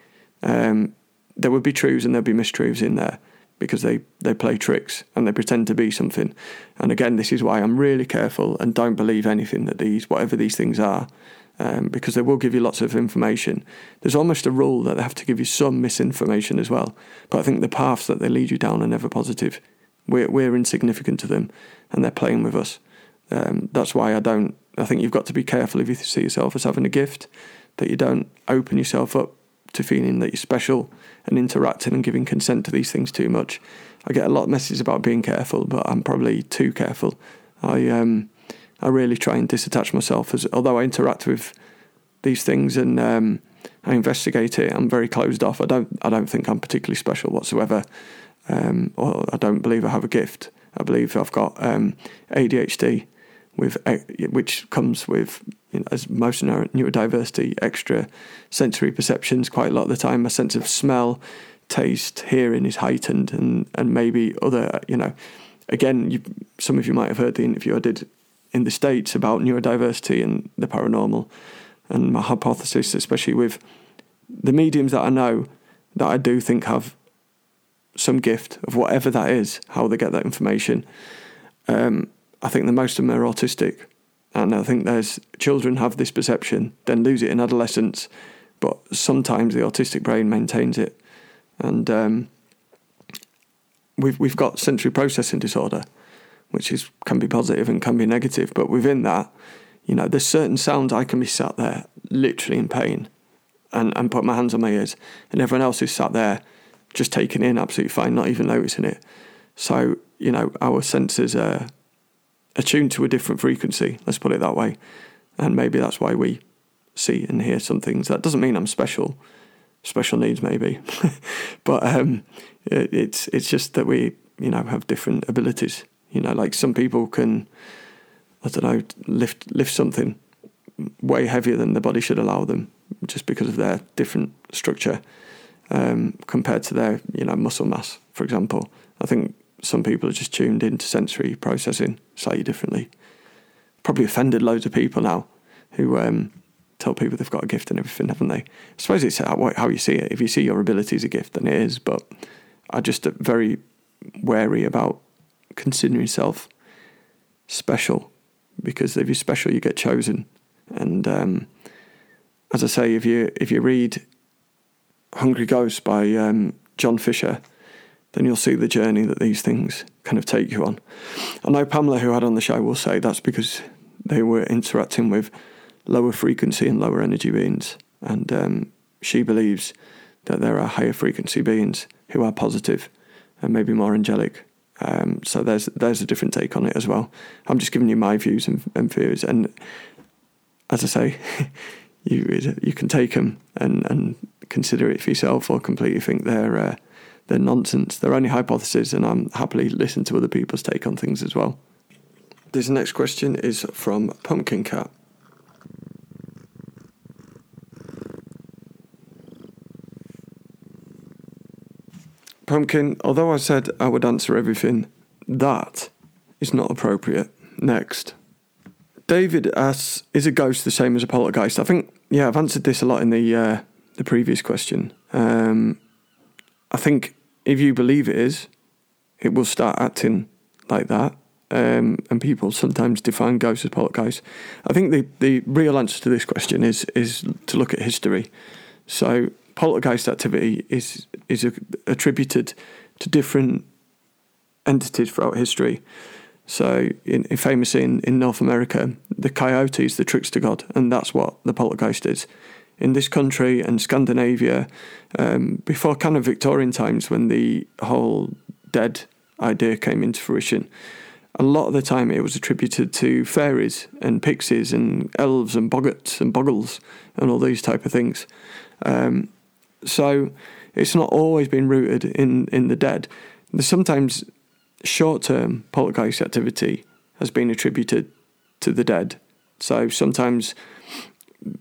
there would be truths and there'd be mistruths in there, because they play tricks and they pretend to be something. And again, this is why I'm really careful and don't believe anything that whatever these things are, because they will give you lots of information. There's almost a rule that they have to give you some misinformation as well. But I think the paths that they lead you down are never positive. We're insignificant to them and they're playing with us. That's why I think you've got to be careful if you see yourself as having a gift, that you don't open yourself up to feeling that you're special and interacting and giving consent to these things too much. I get a lot of messages about being careful, but I'm probably too careful. I really try and disattach myself, although I interact with these things and I investigate it. I'm very closed off. I don't think I'm particularly special whatsoever, or I don't believe I have a gift. I believe I've got ADHD, which comes with, you know, as most neurodiversity, extra sensory perceptions quite a lot of the time. My sense of smell, taste, hearing is heightened, and maybe other, you know, again, some of you might have heard the interview I did in the States about neurodiversity and the paranormal, and my hypothesis, especially with the mediums that I know, that I do think have some gift of whatever that is, how they get that information. I think that most of them are autistic, and I think there's children have this perception, then lose it in adolescence, but sometimes the autistic brain maintains it. And we've got sensory processing disorder, which can be positive and can be negative, but within that, you know, there's certain sounds I can be sat there literally in pain and put my hands on my ears, and everyone else is sat there just taking in absolutely fine, not even noticing it. So, you know, our senses are attuned to a different frequency, let's put it that way, and maybe that's why we see and hear some things. That doesn't mean I'm special needs maybe, but it's just that we, you know, have different abilities. You know, like some people can, I don't know, lift something way heavier than the body should allow them, just because of their different structure, compared to their, you know, muscle mass, for example. I think some people are just tuned into sensory processing slightly differently. Probably offended loads of people now who tell people they've got a gift and everything, haven't they? I suppose it's how you see it. If you see your ability as a gift, then it is. But I'm just very wary about considering yourself special, because if you're special, you get chosen. And as I say, if you read Hungry Ghosts by John Fisher, then you'll see the journey that these things kind of take you on. I know Pamela, who I had on the show, will say that's because they were interacting with lower frequency and lower energy beings. And she believes that there are higher frequency beings who are positive and maybe more angelic. So there's a different take on it as well. I'm just giving you my views and theories. And as I say, you can take them and consider it for yourself, or completely think they're nonsense. They're only hypotheses, and I'm happily listen to other people's take on things as well. This next question is from Pumpkin Cat. Pumpkin, although I said I would answer everything, that is not appropriate. Next. David asks, is a ghost the same as a poltergeist? I think, yeah, I've answered this a lot in the previous question. I think if you believe it is, it will start acting like that. And people sometimes define ghosts as poltergeists. I think the real answer to this question is to look at history. So poltergeist activity is attributed to different entities throughout history. So famously in North America, the coyote is the trickster god, and that's what the poltergeist is. In this country and Scandinavia, before kind of Victorian times when the whole dead idea came into fruition, a lot of the time it was attributed to fairies and pixies and elves and boggarts and boggles and all these type of things. So it's not always been rooted in the dead. There's sometimes short-term poltergeist activity has been attributed to the dead. So sometimes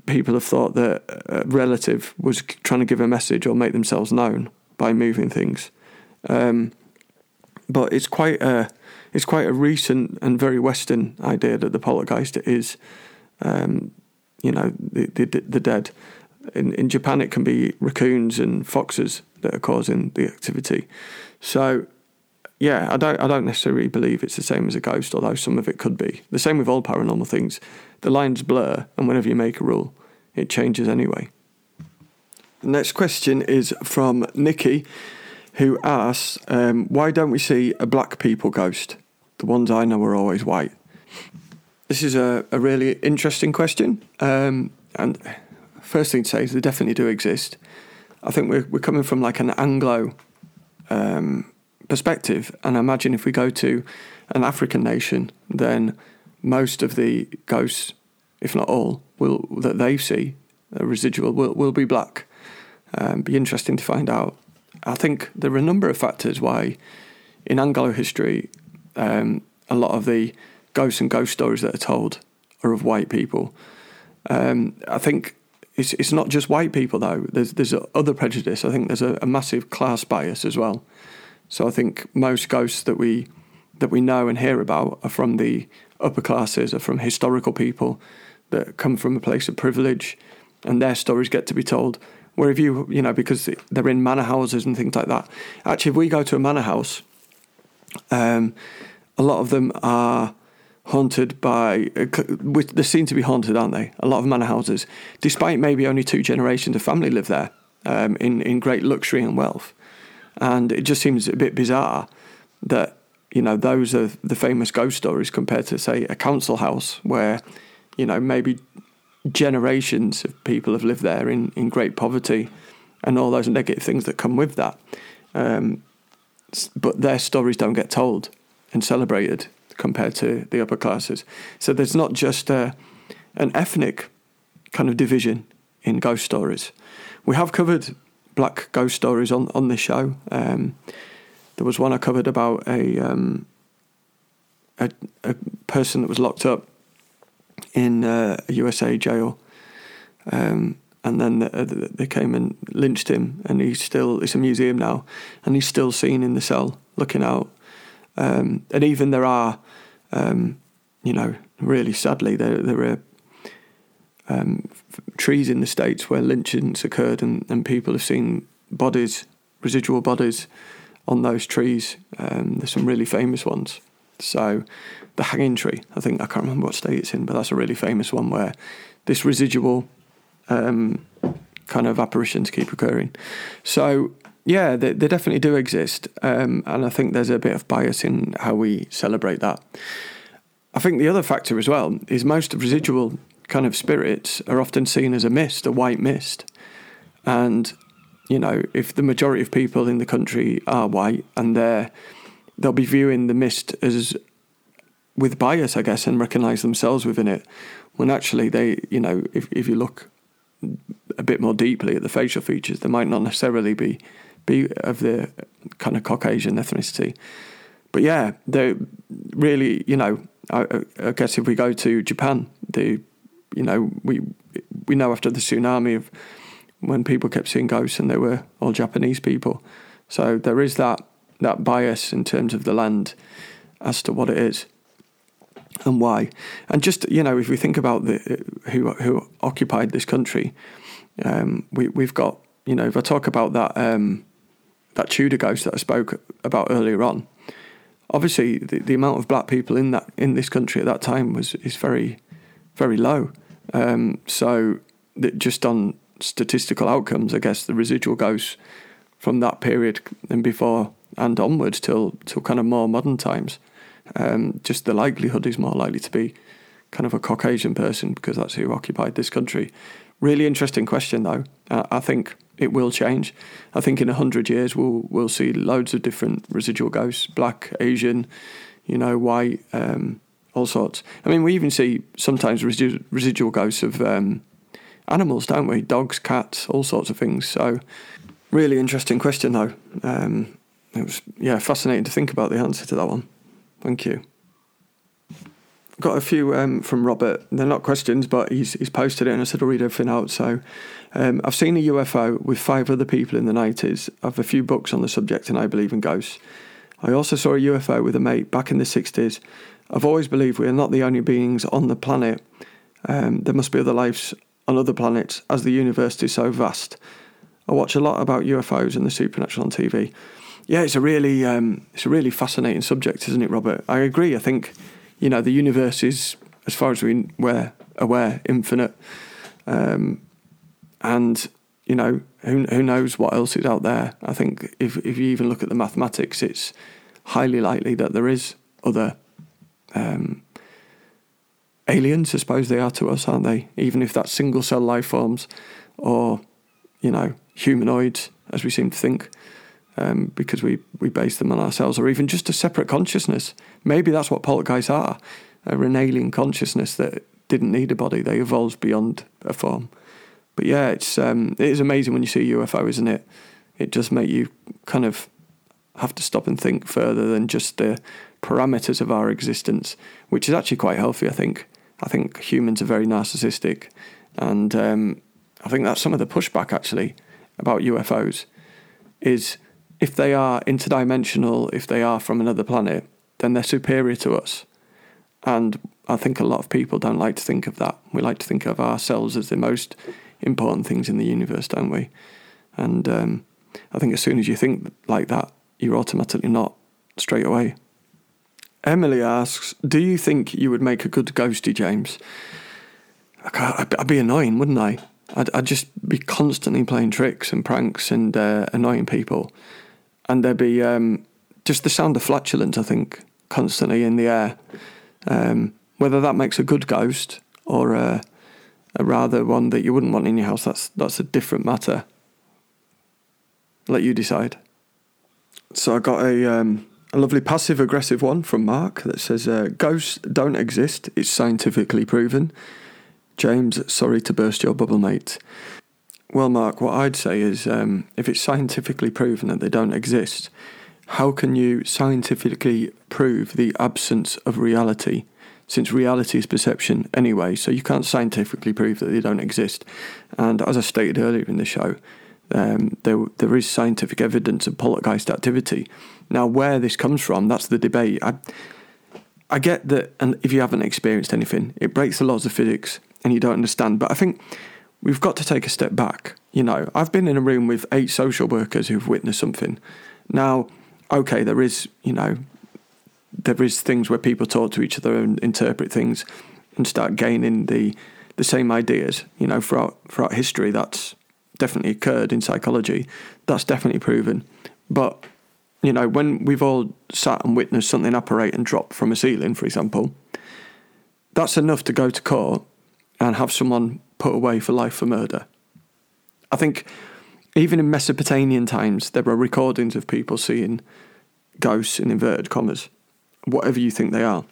people have thought that a relative was trying to give a message or make themselves known by moving things. But it's quite a recent and very Western idea that the poltergeist is, the dead. In Japan, it can be raccoons and foxes that are causing the activity. So, yeah, I don't necessarily believe it's the same as a ghost, although some of it could be. The same with all paranormal things. The lines blur, and whenever you make a rule, it changes anyway. The next question is from Nikki, who asks, why don't we see a black people ghost? The ones I know are always white. This is a really interesting question. And first thing to say is they definitely do exist. I think we're coming from like an Anglo perspective. And I imagine if we go to an African nation, then most of the ghosts, if not all, that they see, a residual, will be black. Be interesting to find out. I think there are a number of factors why in Anglo history a lot of the ghosts and ghost stories that are told are of white people. I think it's not just white people though. There's other prejudice. I think there's a massive class bias as well. So I think most ghosts that we know and hear about are from the upper classes, are from historical people that come from a place of privilege, and their stories get to be told. Where if you because they're in manor houses and things like that. Actually, if we go to a manor house, a lot of them are haunted by... They're seen to be haunted, aren't they? A lot of manor houses. Despite maybe only two generations of family live there in great luxury and wealth. And it just seems a bit bizarre that, those are the famous ghost stories compared to, say, a council house where, maybe... generations of people have lived there in great poverty and all those negative things that come with that. But their stories don't get told and celebrated compared to the upper classes. So there's not just an ethnic kind of division in ghost stories. We have covered black ghost stories on this show. There was one I covered about a person that was locked up in a USA jail, and then they came and lynched him, and it's a museum now, and he's still seen in the cell looking out, and even there are, really sadly, there are trees in the States where lynchings occurred, and people have seen residual bodies on those trees. There's some really famous ones. So the hanging tree, I can't remember what state it's in, but that's a really famous one where this residual kind of apparitions keep occurring. So, yeah, they definitely do exist. And I think there's a bit of bias in how we celebrate that. I think the other factor as well is most residual kind of spirits are often seen as a white mist. And, if the majority of people in the country are white and they'll be viewing the mist as with bias, I guess, and recognise themselves within it. When actually they, if you look a bit more deeply at the facial features, they might not necessarily be of the kind of Caucasian ethnicity. But yeah, they really, I guess if we go to Japan, we know after the tsunami of when people kept seeing ghosts and they were all Japanese people. So there is that bias in terms of the land as to what it is. and why. And just, you know, if we think about who occupied this country, we've got, you know, if I talk about that Tudor ghost that I spoke about earlier on, obviously the amount of black people in this country at that time is very, very low. So just on statistical outcomes, I guess the residual ghosts from that period and before and onwards till kind of more modern times, just the likelihood is more likely to be kind of a Caucasian person because that's who occupied this country. Really interesting question, though. I think it will change. I think in 100 years we'll see loads of different residual ghosts, black, Asian, you know, white, all sorts. I mean, we even see sometimes residual ghosts of animals, don't we? Dogs, cats, all sorts of things. So really interesting question, though. It was, fascinating to think about the answer to that one. Thank you. Got a few from Robert. They're not questions, but he's posted it, and I said I'll read everything out. So I've seen a UFO with 5 other people in the 90s. I have a few books on the subject, and I believe in ghosts. I also saw a UFO with a mate back in the 60s. I've always believed we are not the only beings on the planet. There must be other lives on other planets, as the universe is so vast. I watch a lot about UFOs and the supernatural on TV. Yeah, it's a really fascinating subject, isn't it, Robert? I agree. I think, you know, the universe is, as far as we're aware, infinite. And, you know, who knows what else is out there? I think if you even look at the mathematics, it's highly likely that there is other aliens, I suppose they are to us, aren't they? Even if that's single-cell life forms or, you know, humanoids, as we seem to think. Because we base them on ourselves, or even just a separate consciousness. Maybe that's what poltergeists are. They're an alien consciousness that didn't need a body. They evolved beyond a form. But yeah, it is amazing when you see a UFO, isn't it? It does make you kind of have to stop and think further than just the parameters of our existence, which is actually quite healthy, I think. I think humans are very narcissistic. And I think that's some of the pushback, actually, about UFOs is, if they are interdimensional, if they are from another planet, then they're superior to us. And I think a lot of people don't like to think of that. We like to think of ourselves as the most important things in the universe, don't we? And I think as soon as you think like that, you're automatically not straight away. Emily asks, do you think you would make a good ghostie, James? I'd be annoying, wouldn't I? I'd just be constantly playing tricks and pranks and annoying people. And there'd be just the sound of flatulence, I think, constantly in the air. Whether that makes a good ghost or a rather one that you wouldn't want in your house, that's a different matter. Let you decide. So I got a lovely passive-aggressive one from Mark that says, ghosts don't exist, it's scientifically proven. James, sorry to burst your bubble, mate. Well, Mark, what I'd say is if it's scientifically proven that they don't exist, how can you scientifically prove the absence of reality, since reality is perception anyway, so you can't scientifically prove that they don't exist. And as I stated earlier in the show, there is scientific evidence of poltergeist activity. Now, where this comes from, that's the debate. I get that, and if you haven't experienced anything, it breaks the laws of physics and you don't understand, but I think we've got to take a step back. You know, I've been in a room with 8 social workers who've witnessed something. Now, okay, there is things where people talk to each other and interpret things and start gaining the same ideas. You know, throughout history, that's definitely occurred in psychology. That's definitely proven. But, you know, when we've all sat and witnessed something operate and drop from a ceiling, for example, that's enough to go to court and have someone put away for life for murder. I think even in Mesopotamian times, there were recordings of people seeing ghosts in inverted commas, whatever you think they are.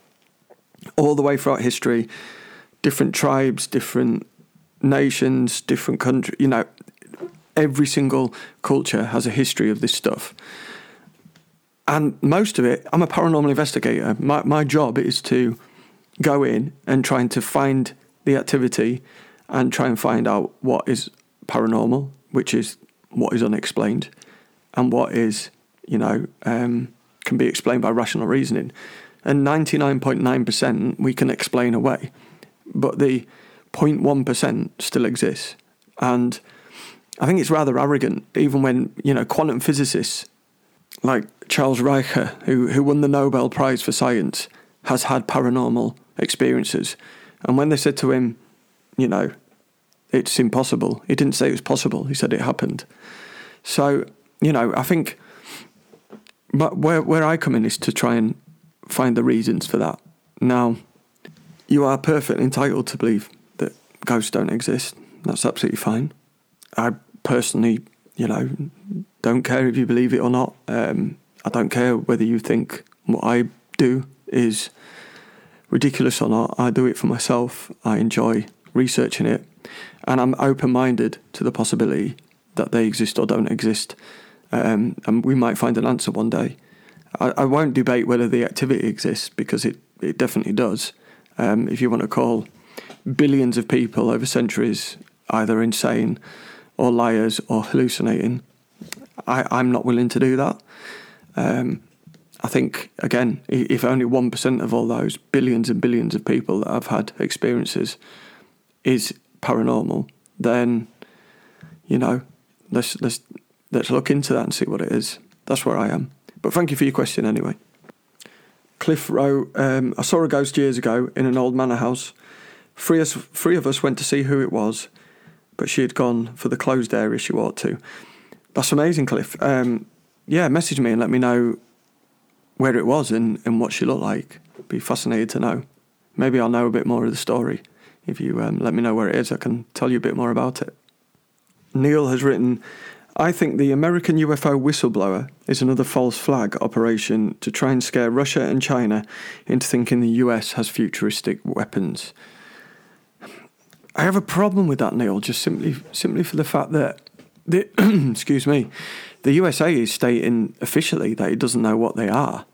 All the way throughout history, different tribes, different nations, different countries, you know, every single culture has a history of this stuff. And most of it, I'm a paranormal investigator. My job is to go in and trying to find the activity and try and find out what is paranormal, which is what is unexplained, and what is, you know, can be explained by rational reasoning. and 99.9% we can explain away. But the 0.1% still exists. And I think it's rather arrogant, even when, you know, quantum physicists like Charles Reicher, who won the Nobel Prize for Science, has had paranormal experiences. And when they said to him, you know, it's impossible, he didn't say it was possible, he said it happened. So, you know, I think, but where I come in is to try and find the reasons for that. Now, you are perfectly entitled to believe that ghosts don't exist. That's absolutely fine. I personally, you know, don't care if you believe it or not. I don't care whether you think what I do is ridiculous or not. I do it for myself. I enjoy researching it. And I'm open-minded to the possibility that they exist or don't exist. And we might find an answer one day. I won't debate whether the activity exists, because it definitely does. If you want to call billions of people over centuries either insane or liars or hallucinating, I'm not willing to do that. I think, again, if only 1% of all those billions and billions of people that have had experiences is paranormal, then, you know, let's look into that and see what it is. That's where I am. But thank you for your question anyway. Cliff Rowe, I saw a ghost years ago in an old manor house. Three of us went to see who it was, but she had gone for the closed area she ought to. That's amazing, Cliff. Yeah, message me and let me know where it was and what she looked like. Be fascinated to know. Maybe I'll know a bit more of the story. If you let me know where it is, I can tell you a bit more about it. Neil has written, I think the American UFO whistleblower is another false flag operation to try and scare Russia and China into thinking the US has futuristic weapons. I have a problem with that, Neil, just simply for the fact that the USA is stating officially that it doesn't know what they are.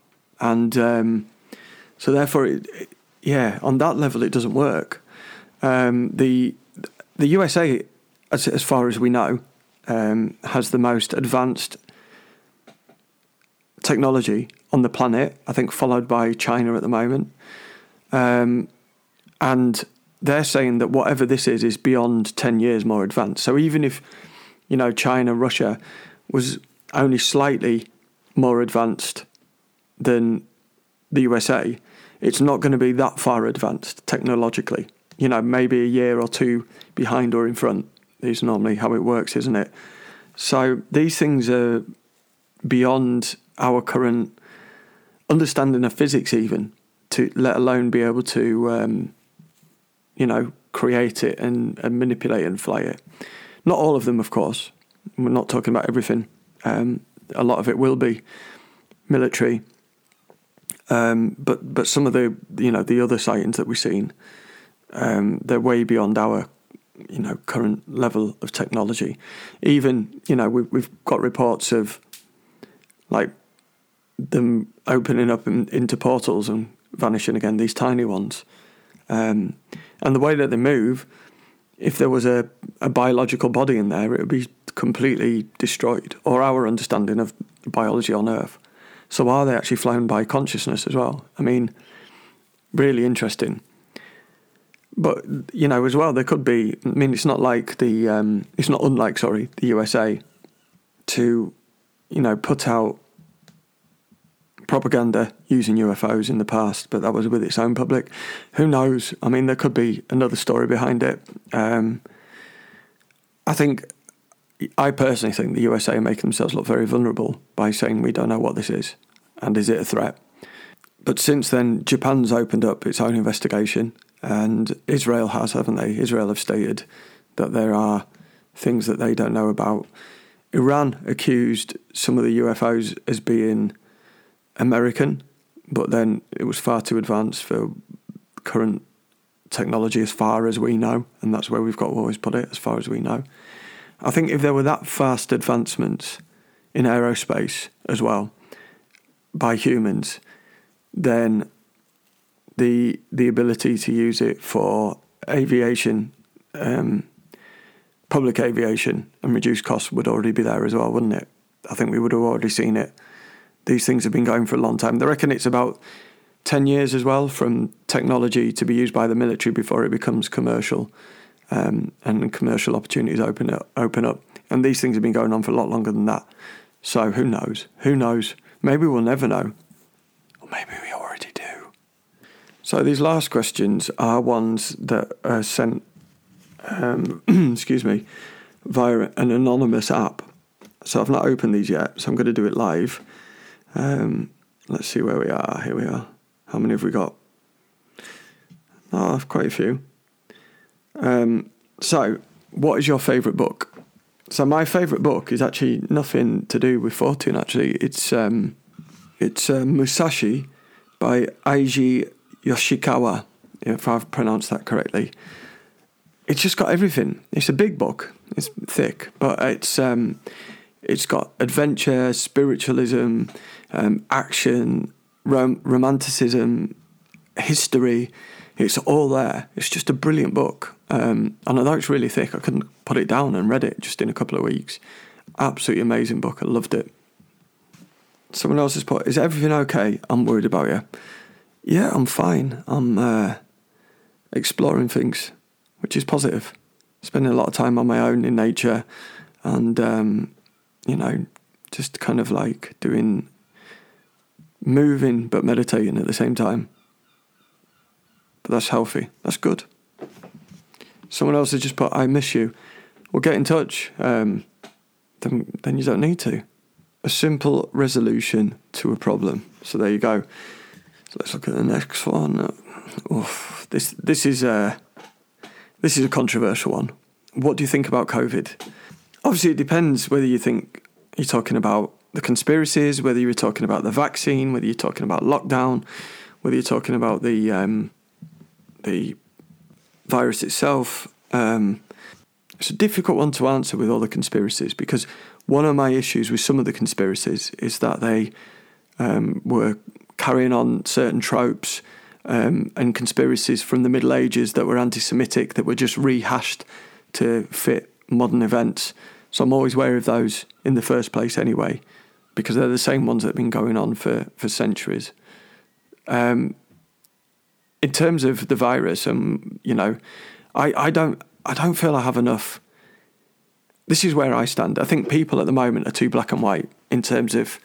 And so therefore, on that level, it doesn't work. The USA, as far as we know, has the most advanced technology on the planet, I think followed by China at the moment. And they're saying that whatever this is beyond 10 years more advanced. So even if, you know, China, Russia was only slightly more advanced than the USA, it's not going to be that far advanced technologically. You know, maybe a year or two behind or in front is normally how it works, isn't it? So these things are beyond our current understanding of physics even, to let alone be able to... you know, create it and manipulate and fly it. Not all of them, of course. We're not talking about everything. A lot of it will be military. But some of the, you know, the other sightings that we've seen, they're way beyond our, you know, current level of technology. Even, you know, we've got reports of, like, them opening up into portals and vanishing again, these tiny ones. And the way that they move, if there was a biological body in there, it would be completely destroyed, or our understanding of biology on Earth. So are they actually flown by consciousness as well? I mean, really interesting. But, you know, as well, there could be... I mean, it's not like the... it's not unlike, the USA to, you know, put out propaganda using UFOs in the past, but that was with its own public. Who knows? I mean, there could be another story behind it. I personally think the USA make themselves look very vulnerable by saying we don't know what this is and is it a threat. But since then, Japan's opened up its own investigation, and Israel has, haven't they? Israel have stated that there are things that they don't know about. Iran accused some of the UFOs as being American, but then it was far too advanced for current technology as far as we know, and that's where we've got to always put it, as far as we know. I think if there were that fast advancements in aerospace as well by humans, then the ability to use it for aviation, public aviation, and reduce costs would already be there as well, wouldn't it? I think we would have already seen it. These things have been going for a long time. They reckon it's about 10 years as well from technology to be used by the military before it becomes commercial, and commercial opportunities open up. And these things have been going on for a lot longer than that. So who knows? Who knows? Maybe we'll never know. Or maybe we already do. So these last questions are ones that are sent, excuse me, via an anonymous app. So I've not opened these yet, so I'm going to do it live. Let's see where we are. Here we are. How many have we got? Oh, quite a few. So, what is your favourite book? So my favourite book is actually nothing to do with Fortean, actually. It's Musashi by Aiji Yoshikawa, if I've pronounced that correctly. It's just got everything. It's a big book. It's thick, but it's got adventure, spiritualism, action, romanticism, history. It's all there. It's just a brilliant book. And although it's really thick, I couldn't put it down and read it just in a couple of weeks. Absolutely amazing book. I loved it. Someone else has put, is everything okay? I'm worried about you. Yeah, I'm fine. I'm exploring things, which is positive. Spending a lot of time on my own in nature and, just kind of like moving but meditating at the same time. But that's healthy. That's good. Someone else has just put, I miss you. Well, get in touch. Then you don't need to. A simple resolution to a problem. So there you go. So let's look at the next one. Oof, this is a controversial one. What do you think about COVID? Obviously, it depends whether you think you're talking about the conspiracies, whether you're talking about the vaccine, whether you're talking about lockdown, whether you're talking about the virus itself. It's a difficult one to answer with all the conspiracies, because one of my issues with some of the conspiracies is that they were carrying on certain tropes and conspiracies from the Middle Ages that were anti-Semitic, that were just rehashed to fit modern events. So I'm always wary of those in the first place anyway, because they're the same ones that have been going on for centuries. In terms of the virus, I don't feel I have enough. This is where I stand. I think people at the moment are too black and white in terms of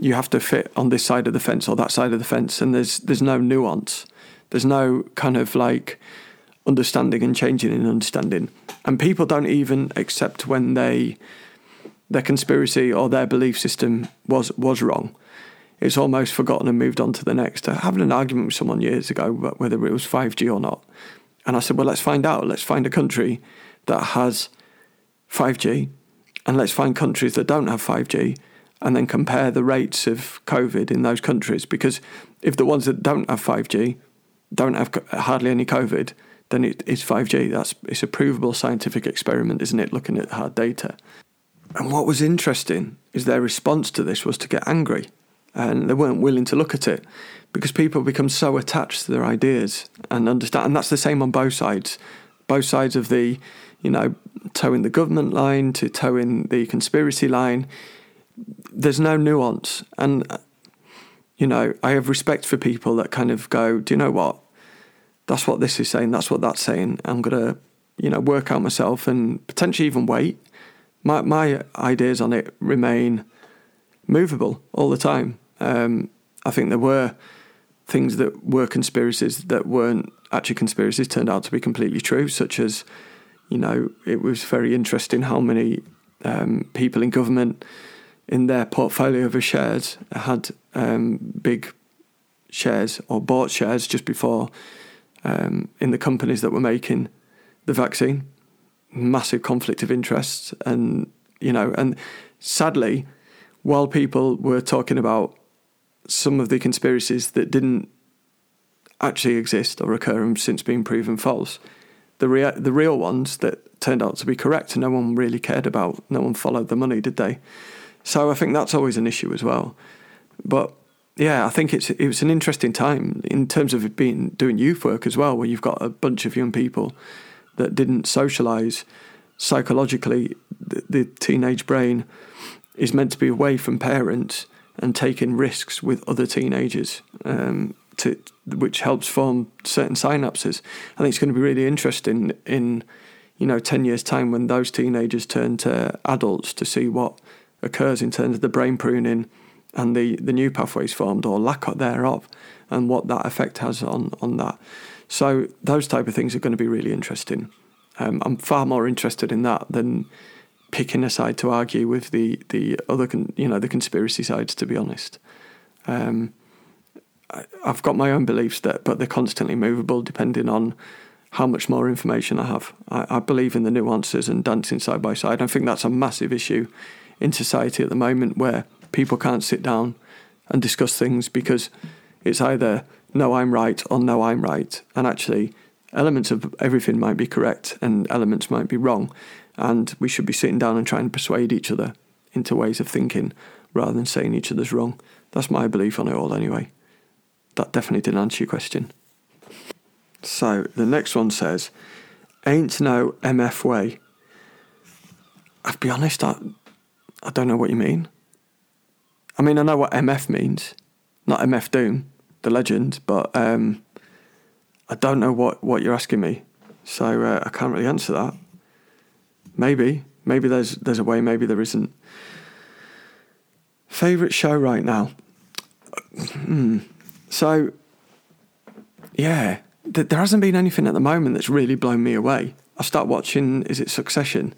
you have to fit on this side of the fence or that side of the fence, and there's no nuance. There's no kind of like understanding and changing in understanding. And people don't even accept when their conspiracy or their belief system was wrong. It's almost forgotten and moved on to the next. I had an argument with someone years ago about whether it was 5G or not. And I said, well, let's find out. Let's find a country that has 5G, and let's find countries that don't have 5G, and then compare the rates of COVID in those countries. Because if the ones that don't have 5G don't have hardly any COVID, then it's 5G. It's a provable scientific experiment, isn't it, looking at hard data? And what was interesting is their response to this was to get angry. And they weren't willing to look at it, because people become so attached to their ideas and understand. And that's the same on both sides of the, toeing the government line to toeing the conspiracy line. There's no nuance. And, I have respect for people that kind of go, do you know what? That's what this is saying. That's what that's saying. I'm going to, work out myself and potentially even wait. My ideas on it remain movable all the time. I think there were things that were conspiracies that weren't actually conspiracies turned out to be completely true, such as, it was very interesting how many people in government in their portfolio of shares had big shares or bought shares just before in the companies that were making the vaccine. Massive conflict of interests. And, and sadly, while people were talking about some of the conspiracies that didn't actually exist or occur and since been proven false, the real ones that turned out to be correct, no one really cared about. No one followed the money, did they? So I think that's always an issue as well. But yeah, I think it was an interesting time in terms of doing youth work as well, where you've got a bunch of young people that didn't socialise psychologically. The teenage brain is meant to be away from parents and taking risks with other teenagers, which helps form certain synapses. I think it's going to be really interesting in, 10 years' time when those teenagers turn to adults to see what occurs in terms of the brain pruning and the new pathways formed or lack thereof, and what that effect has on that. So those type of things are going to be really interesting. I'm far more interested in that than picking a side to argue with the other, the conspiracy sides, to be honest. I've got my own beliefs, but they're constantly movable depending on how much more information I have. I believe in the nuances and dancing side by side. I think that's a massive issue in society at the moment, where people can't sit down and discuss things because it's either no, I'm right or no, I'm right. And actually, elements of everything might be correct and elements might be wrong. And we should be sitting down and trying to persuade each other into ways of thinking rather than saying each other's wrong. That's my belief on it all anyway. That definitely didn't answer your question. So the next one says, ain't no MF way. I'll be honest, I don't know what you mean. I mean, I know what MF means, not MF Doom, the legend, but I don't know what you're asking me. So I can't really answer that. Maybe there's a way, maybe there isn't. Favourite show right now? So, yeah, there hasn't been anything at the moment that's really blown me away. I start watching, is it Succession?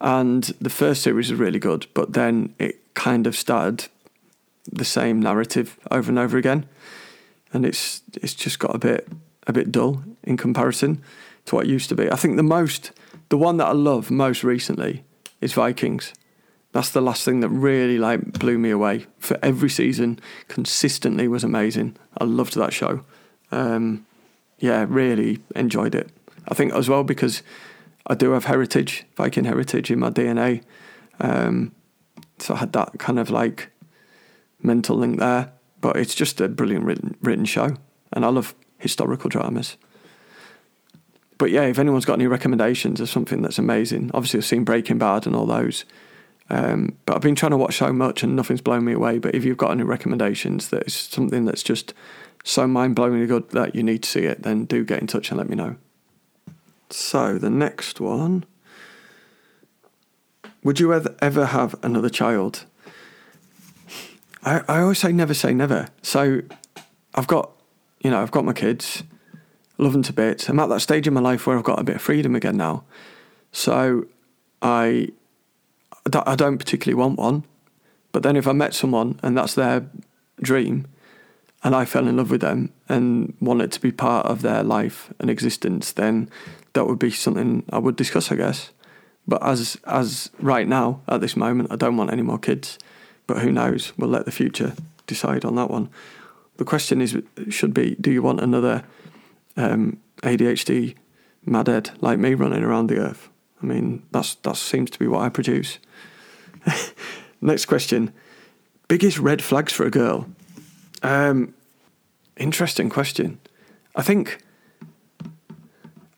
And the first series was really good, but then it kind of started the same narrative over and over again, and it's just got a bit dull in comparison to what it used to be. I think the one that I love most recently is Vikings. That's the last thing that really blew me away. For every season, consistently was amazing. I loved that show. Really enjoyed it. I think as well because I do have heritage, Viking heritage in my DNA. So I had that kind of mental link there. But it's just a brilliant written show. And I love historical dramas. But yeah, if anyone's got any recommendations of something that's amazing, obviously I've seen Breaking Bad and all those. But I've been trying to watch so much and nothing's blown me away. But if you've got any recommendations that is something that's just so mind-blowingly good that you need to see it, then do get in touch and let me know. So the next one, would you ever have another child? I always say never. So I've got, my kids, love them to bits. I'm at that stage in my life where I've got a bit of freedom again now. So I don't particularly want one. But then if I met someone and that's their dream and I fell in love with them and wanted to be part of their life and existence, then that would be something I would discuss, I guess. But as right now, at this moment, I don't want any more kids. But who knows? We'll let the future decide on that one. The question should be, do you want another ADHD madhead like me running around the earth? I mean, that seems to be what I produce. Next question. Biggest red flags for a girl? Interesting question. I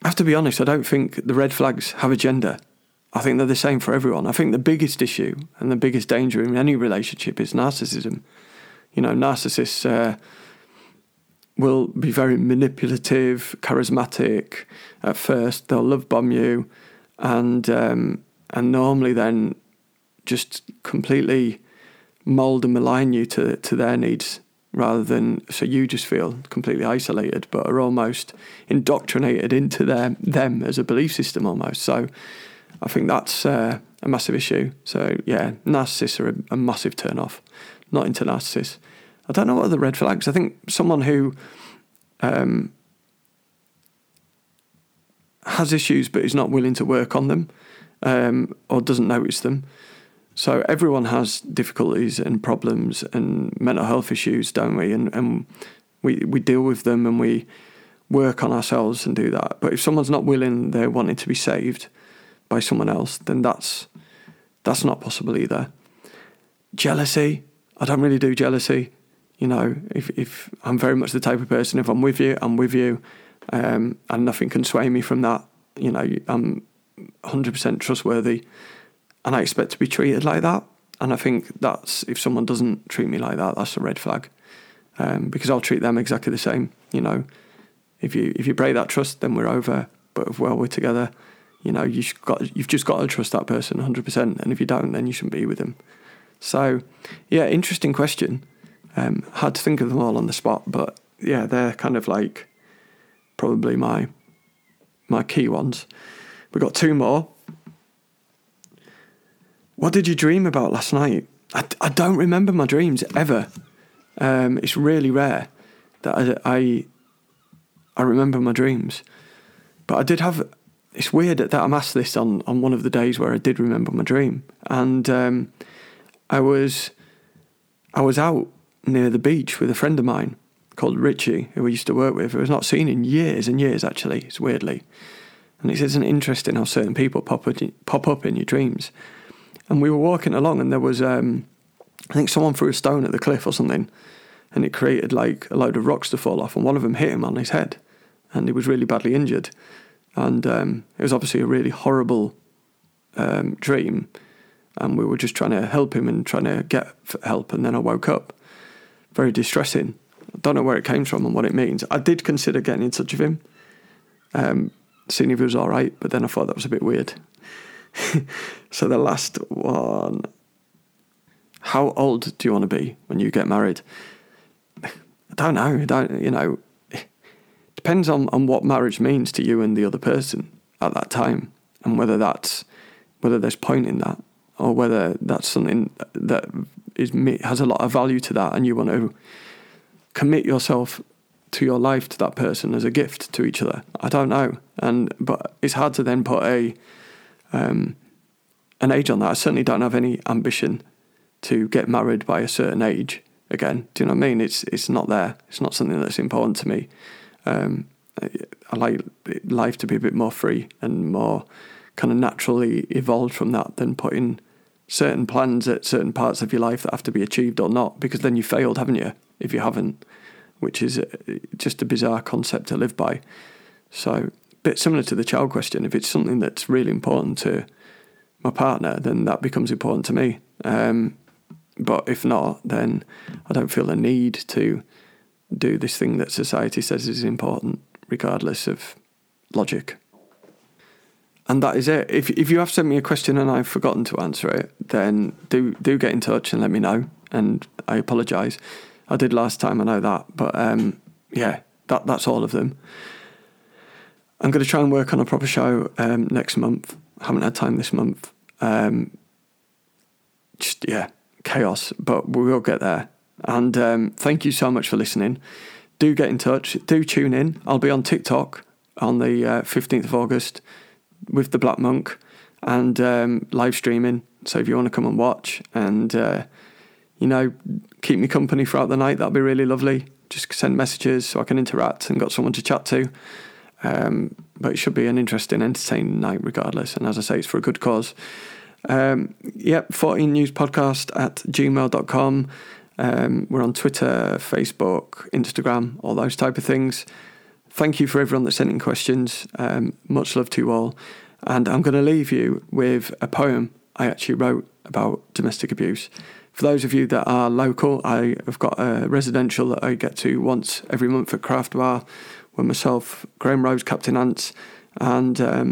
have to be honest, I don't think the red flags have a gender. I think they're the same for everyone. I think the biggest issue and the biggest danger in any relationship is narcissism. Narcissists will be very manipulative, charismatic at first. They'll love bomb you and normally then just completely mould and malign you to their needs rather than, so you just feel completely isolated but are almost indoctrinated into them as a belief system almost. So I think that's a massive issue. So yeah, narcissists are a massive turn-off. Not into narcissists. I don't know what are the red flags. I think someone who has issues but is not willing to work on them or doesn't notice them. So everyone has difficulties and problems and mental health issues, don't we? And we deal with them and we work on ourselves and do that. But if someone's not willing, they're wanting to be saved by someone else, then that's not possible either. Jealousy. I don't really do jealousy. If I'm very much the type of person, if I'm with you, I'm with you, and nothing can sway me from that. I'm 100% trustworthy, and I expect to be treated like that. And I think that's, if someone doesn't treat me like that, that's a red flag, because I'll treat them exactly the same. You know, if you break that trust, then we're over. But if we're together, you know, you've just got to trust that person 100%. And if you don't, then you shouldn't be with them. So, yeah, interesting question. Hard to think of them all on the spot, but yeah, they're kind of like probably my key ones. We've got two more. What did you dream about last night? I don't remember my dreams ever. It's really rare that I remember my dreams. But I did have... It's weird that I'm asked this on one of the days where I did remember my dream. And I was out near the beach with a friend of mine called Richie, who I used to work with, who I was not seen in years and years, actually. It's weirdly. And it's isn't interesting how certain people pop up in your dreams. And we were walking along and there was, I think someone threw a stone at the cliff or something, and it created like a load of rocks to fall off, and one of them hit him on his head and he was really badly injured. And it was obviously a really horrible dream, and we were just trying to help him and trying to get help, and then I woke up. Very distressing. I don't know where it came from and what it means. I did consider getting in touch with him, seeing if he was all right, but then I thought that was a bit weird. So the last one. How old do you want to be when you get married? I don't know. Depends on what marriage means to you and the other person at that time, and whether there's point in that, or whether that's something that has a lot of value to that, and you want to commit yourself to your life to that person as a gift to each other. I don't know, but it's hard to then put an age on that. I certainly don't have any ambition to get married by a certain age again. Do you know what I mean? It's not there. It's not something that's important to me. I like life to be a bit more free and more kind of naturally evolved from that than putting certain plans at certain parts of your life that have to be achieved or not, because then you failed, haven't you, if you haven't, which is just a bizarre concept to live by. So bit similar to the child question, if it's something that's really important to my partner, then that becomes important to me, but if not, then I don't feel the need to do this thing that society says is important regardless of logic. And that is it. If you have sent me a question and I've forgotten to answer it, then do get in touch and let me know, and I apologise. I did last time, I know that, but yeah, that's all of them. I'm going to try and work on a proper show next month. I haven't had time this month. Chaos, but we will get there. And thank you so much for listening. Do get in touch. Do tune in. I'll be on TikTok on the 15th of August with the Black Monk, and live streaming. So if you want to come and watch and, keep me company throughout the night, that'd be really lovely. Just send messages so I can interact and got someone to chat to. But it should be an interesting, entertaining night regardless, and as I say, it's for a good cause. 14newspodcast@gmail.com. We're on Twitter, Facebook, Instagram, all those type of things. Thank you for everyone that sent in questions. Much love to you all, and I'm going to leave you with a poem I actually wrote about domestic abuse. For those of you that are local, I have got a residential that I get to once every month at Craft Bar, with myself, Graham Rose, Captain Ants, and a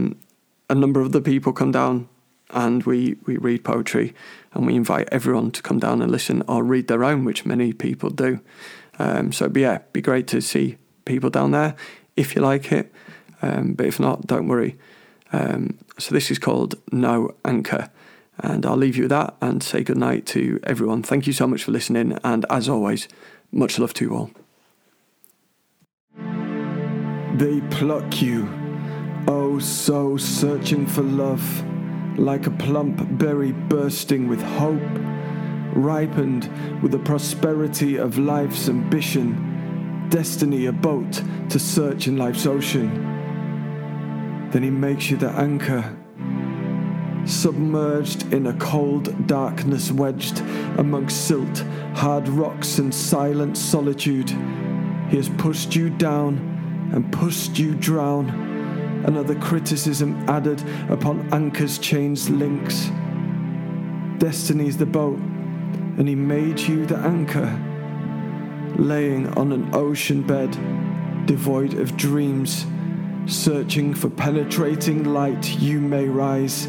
number of other people come down, and we read poetry, and we invite everyone to come down and listen or read their own, which many people do. It'd be great to see people down there if you like it, but if not, don't worry. So this is called No Anchor, and I'll leave you with that and say good night to everyone. Thank you so much for listening, and as always, much love to you all. They pluck you, oh so searching for love, like a plump berry bursting with hope, ripened with the prosperity of life's ambition, destiny a boat to search in life's ocean. Then he makes you the anchor, submerged in a cold darkness, wedged amongst silt, hard rocks and silent solitude. He has pushed you down and pushed you drown. Another criticism added upon anchor's chains links. Destiny's the boat, and he made you the anchor, laying on an ocean bed, devoid of dreams, searching for penetrating light. You may rise,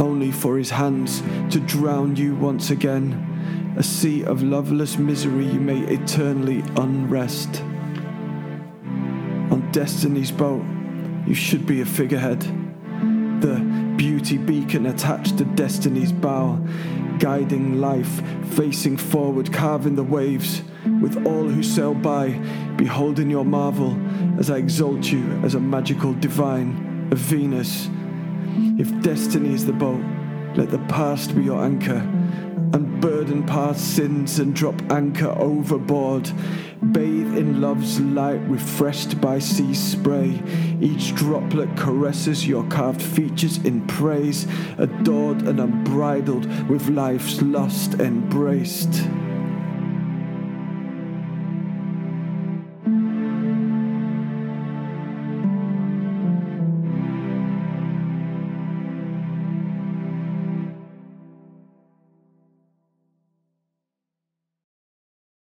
only for his hands to drown you once again, a sea of loveless misery you may eternally unrest. On Destiny's boat, you should be a figurehead, the beauty beacon attached to Destiny's bow, guiding life, facing forward, carving the waves, with all who sail by, beholding your marvel, as I exalt you as a magical divine, a Venus. If Destiny is the boat, let the past be your anchor, and burden past sins and drop anchor overboard. Bathe in love's light, refreshed by sea spray. Each droplet caresses your carved features in praise, adored and unbridled with life's lust embraced.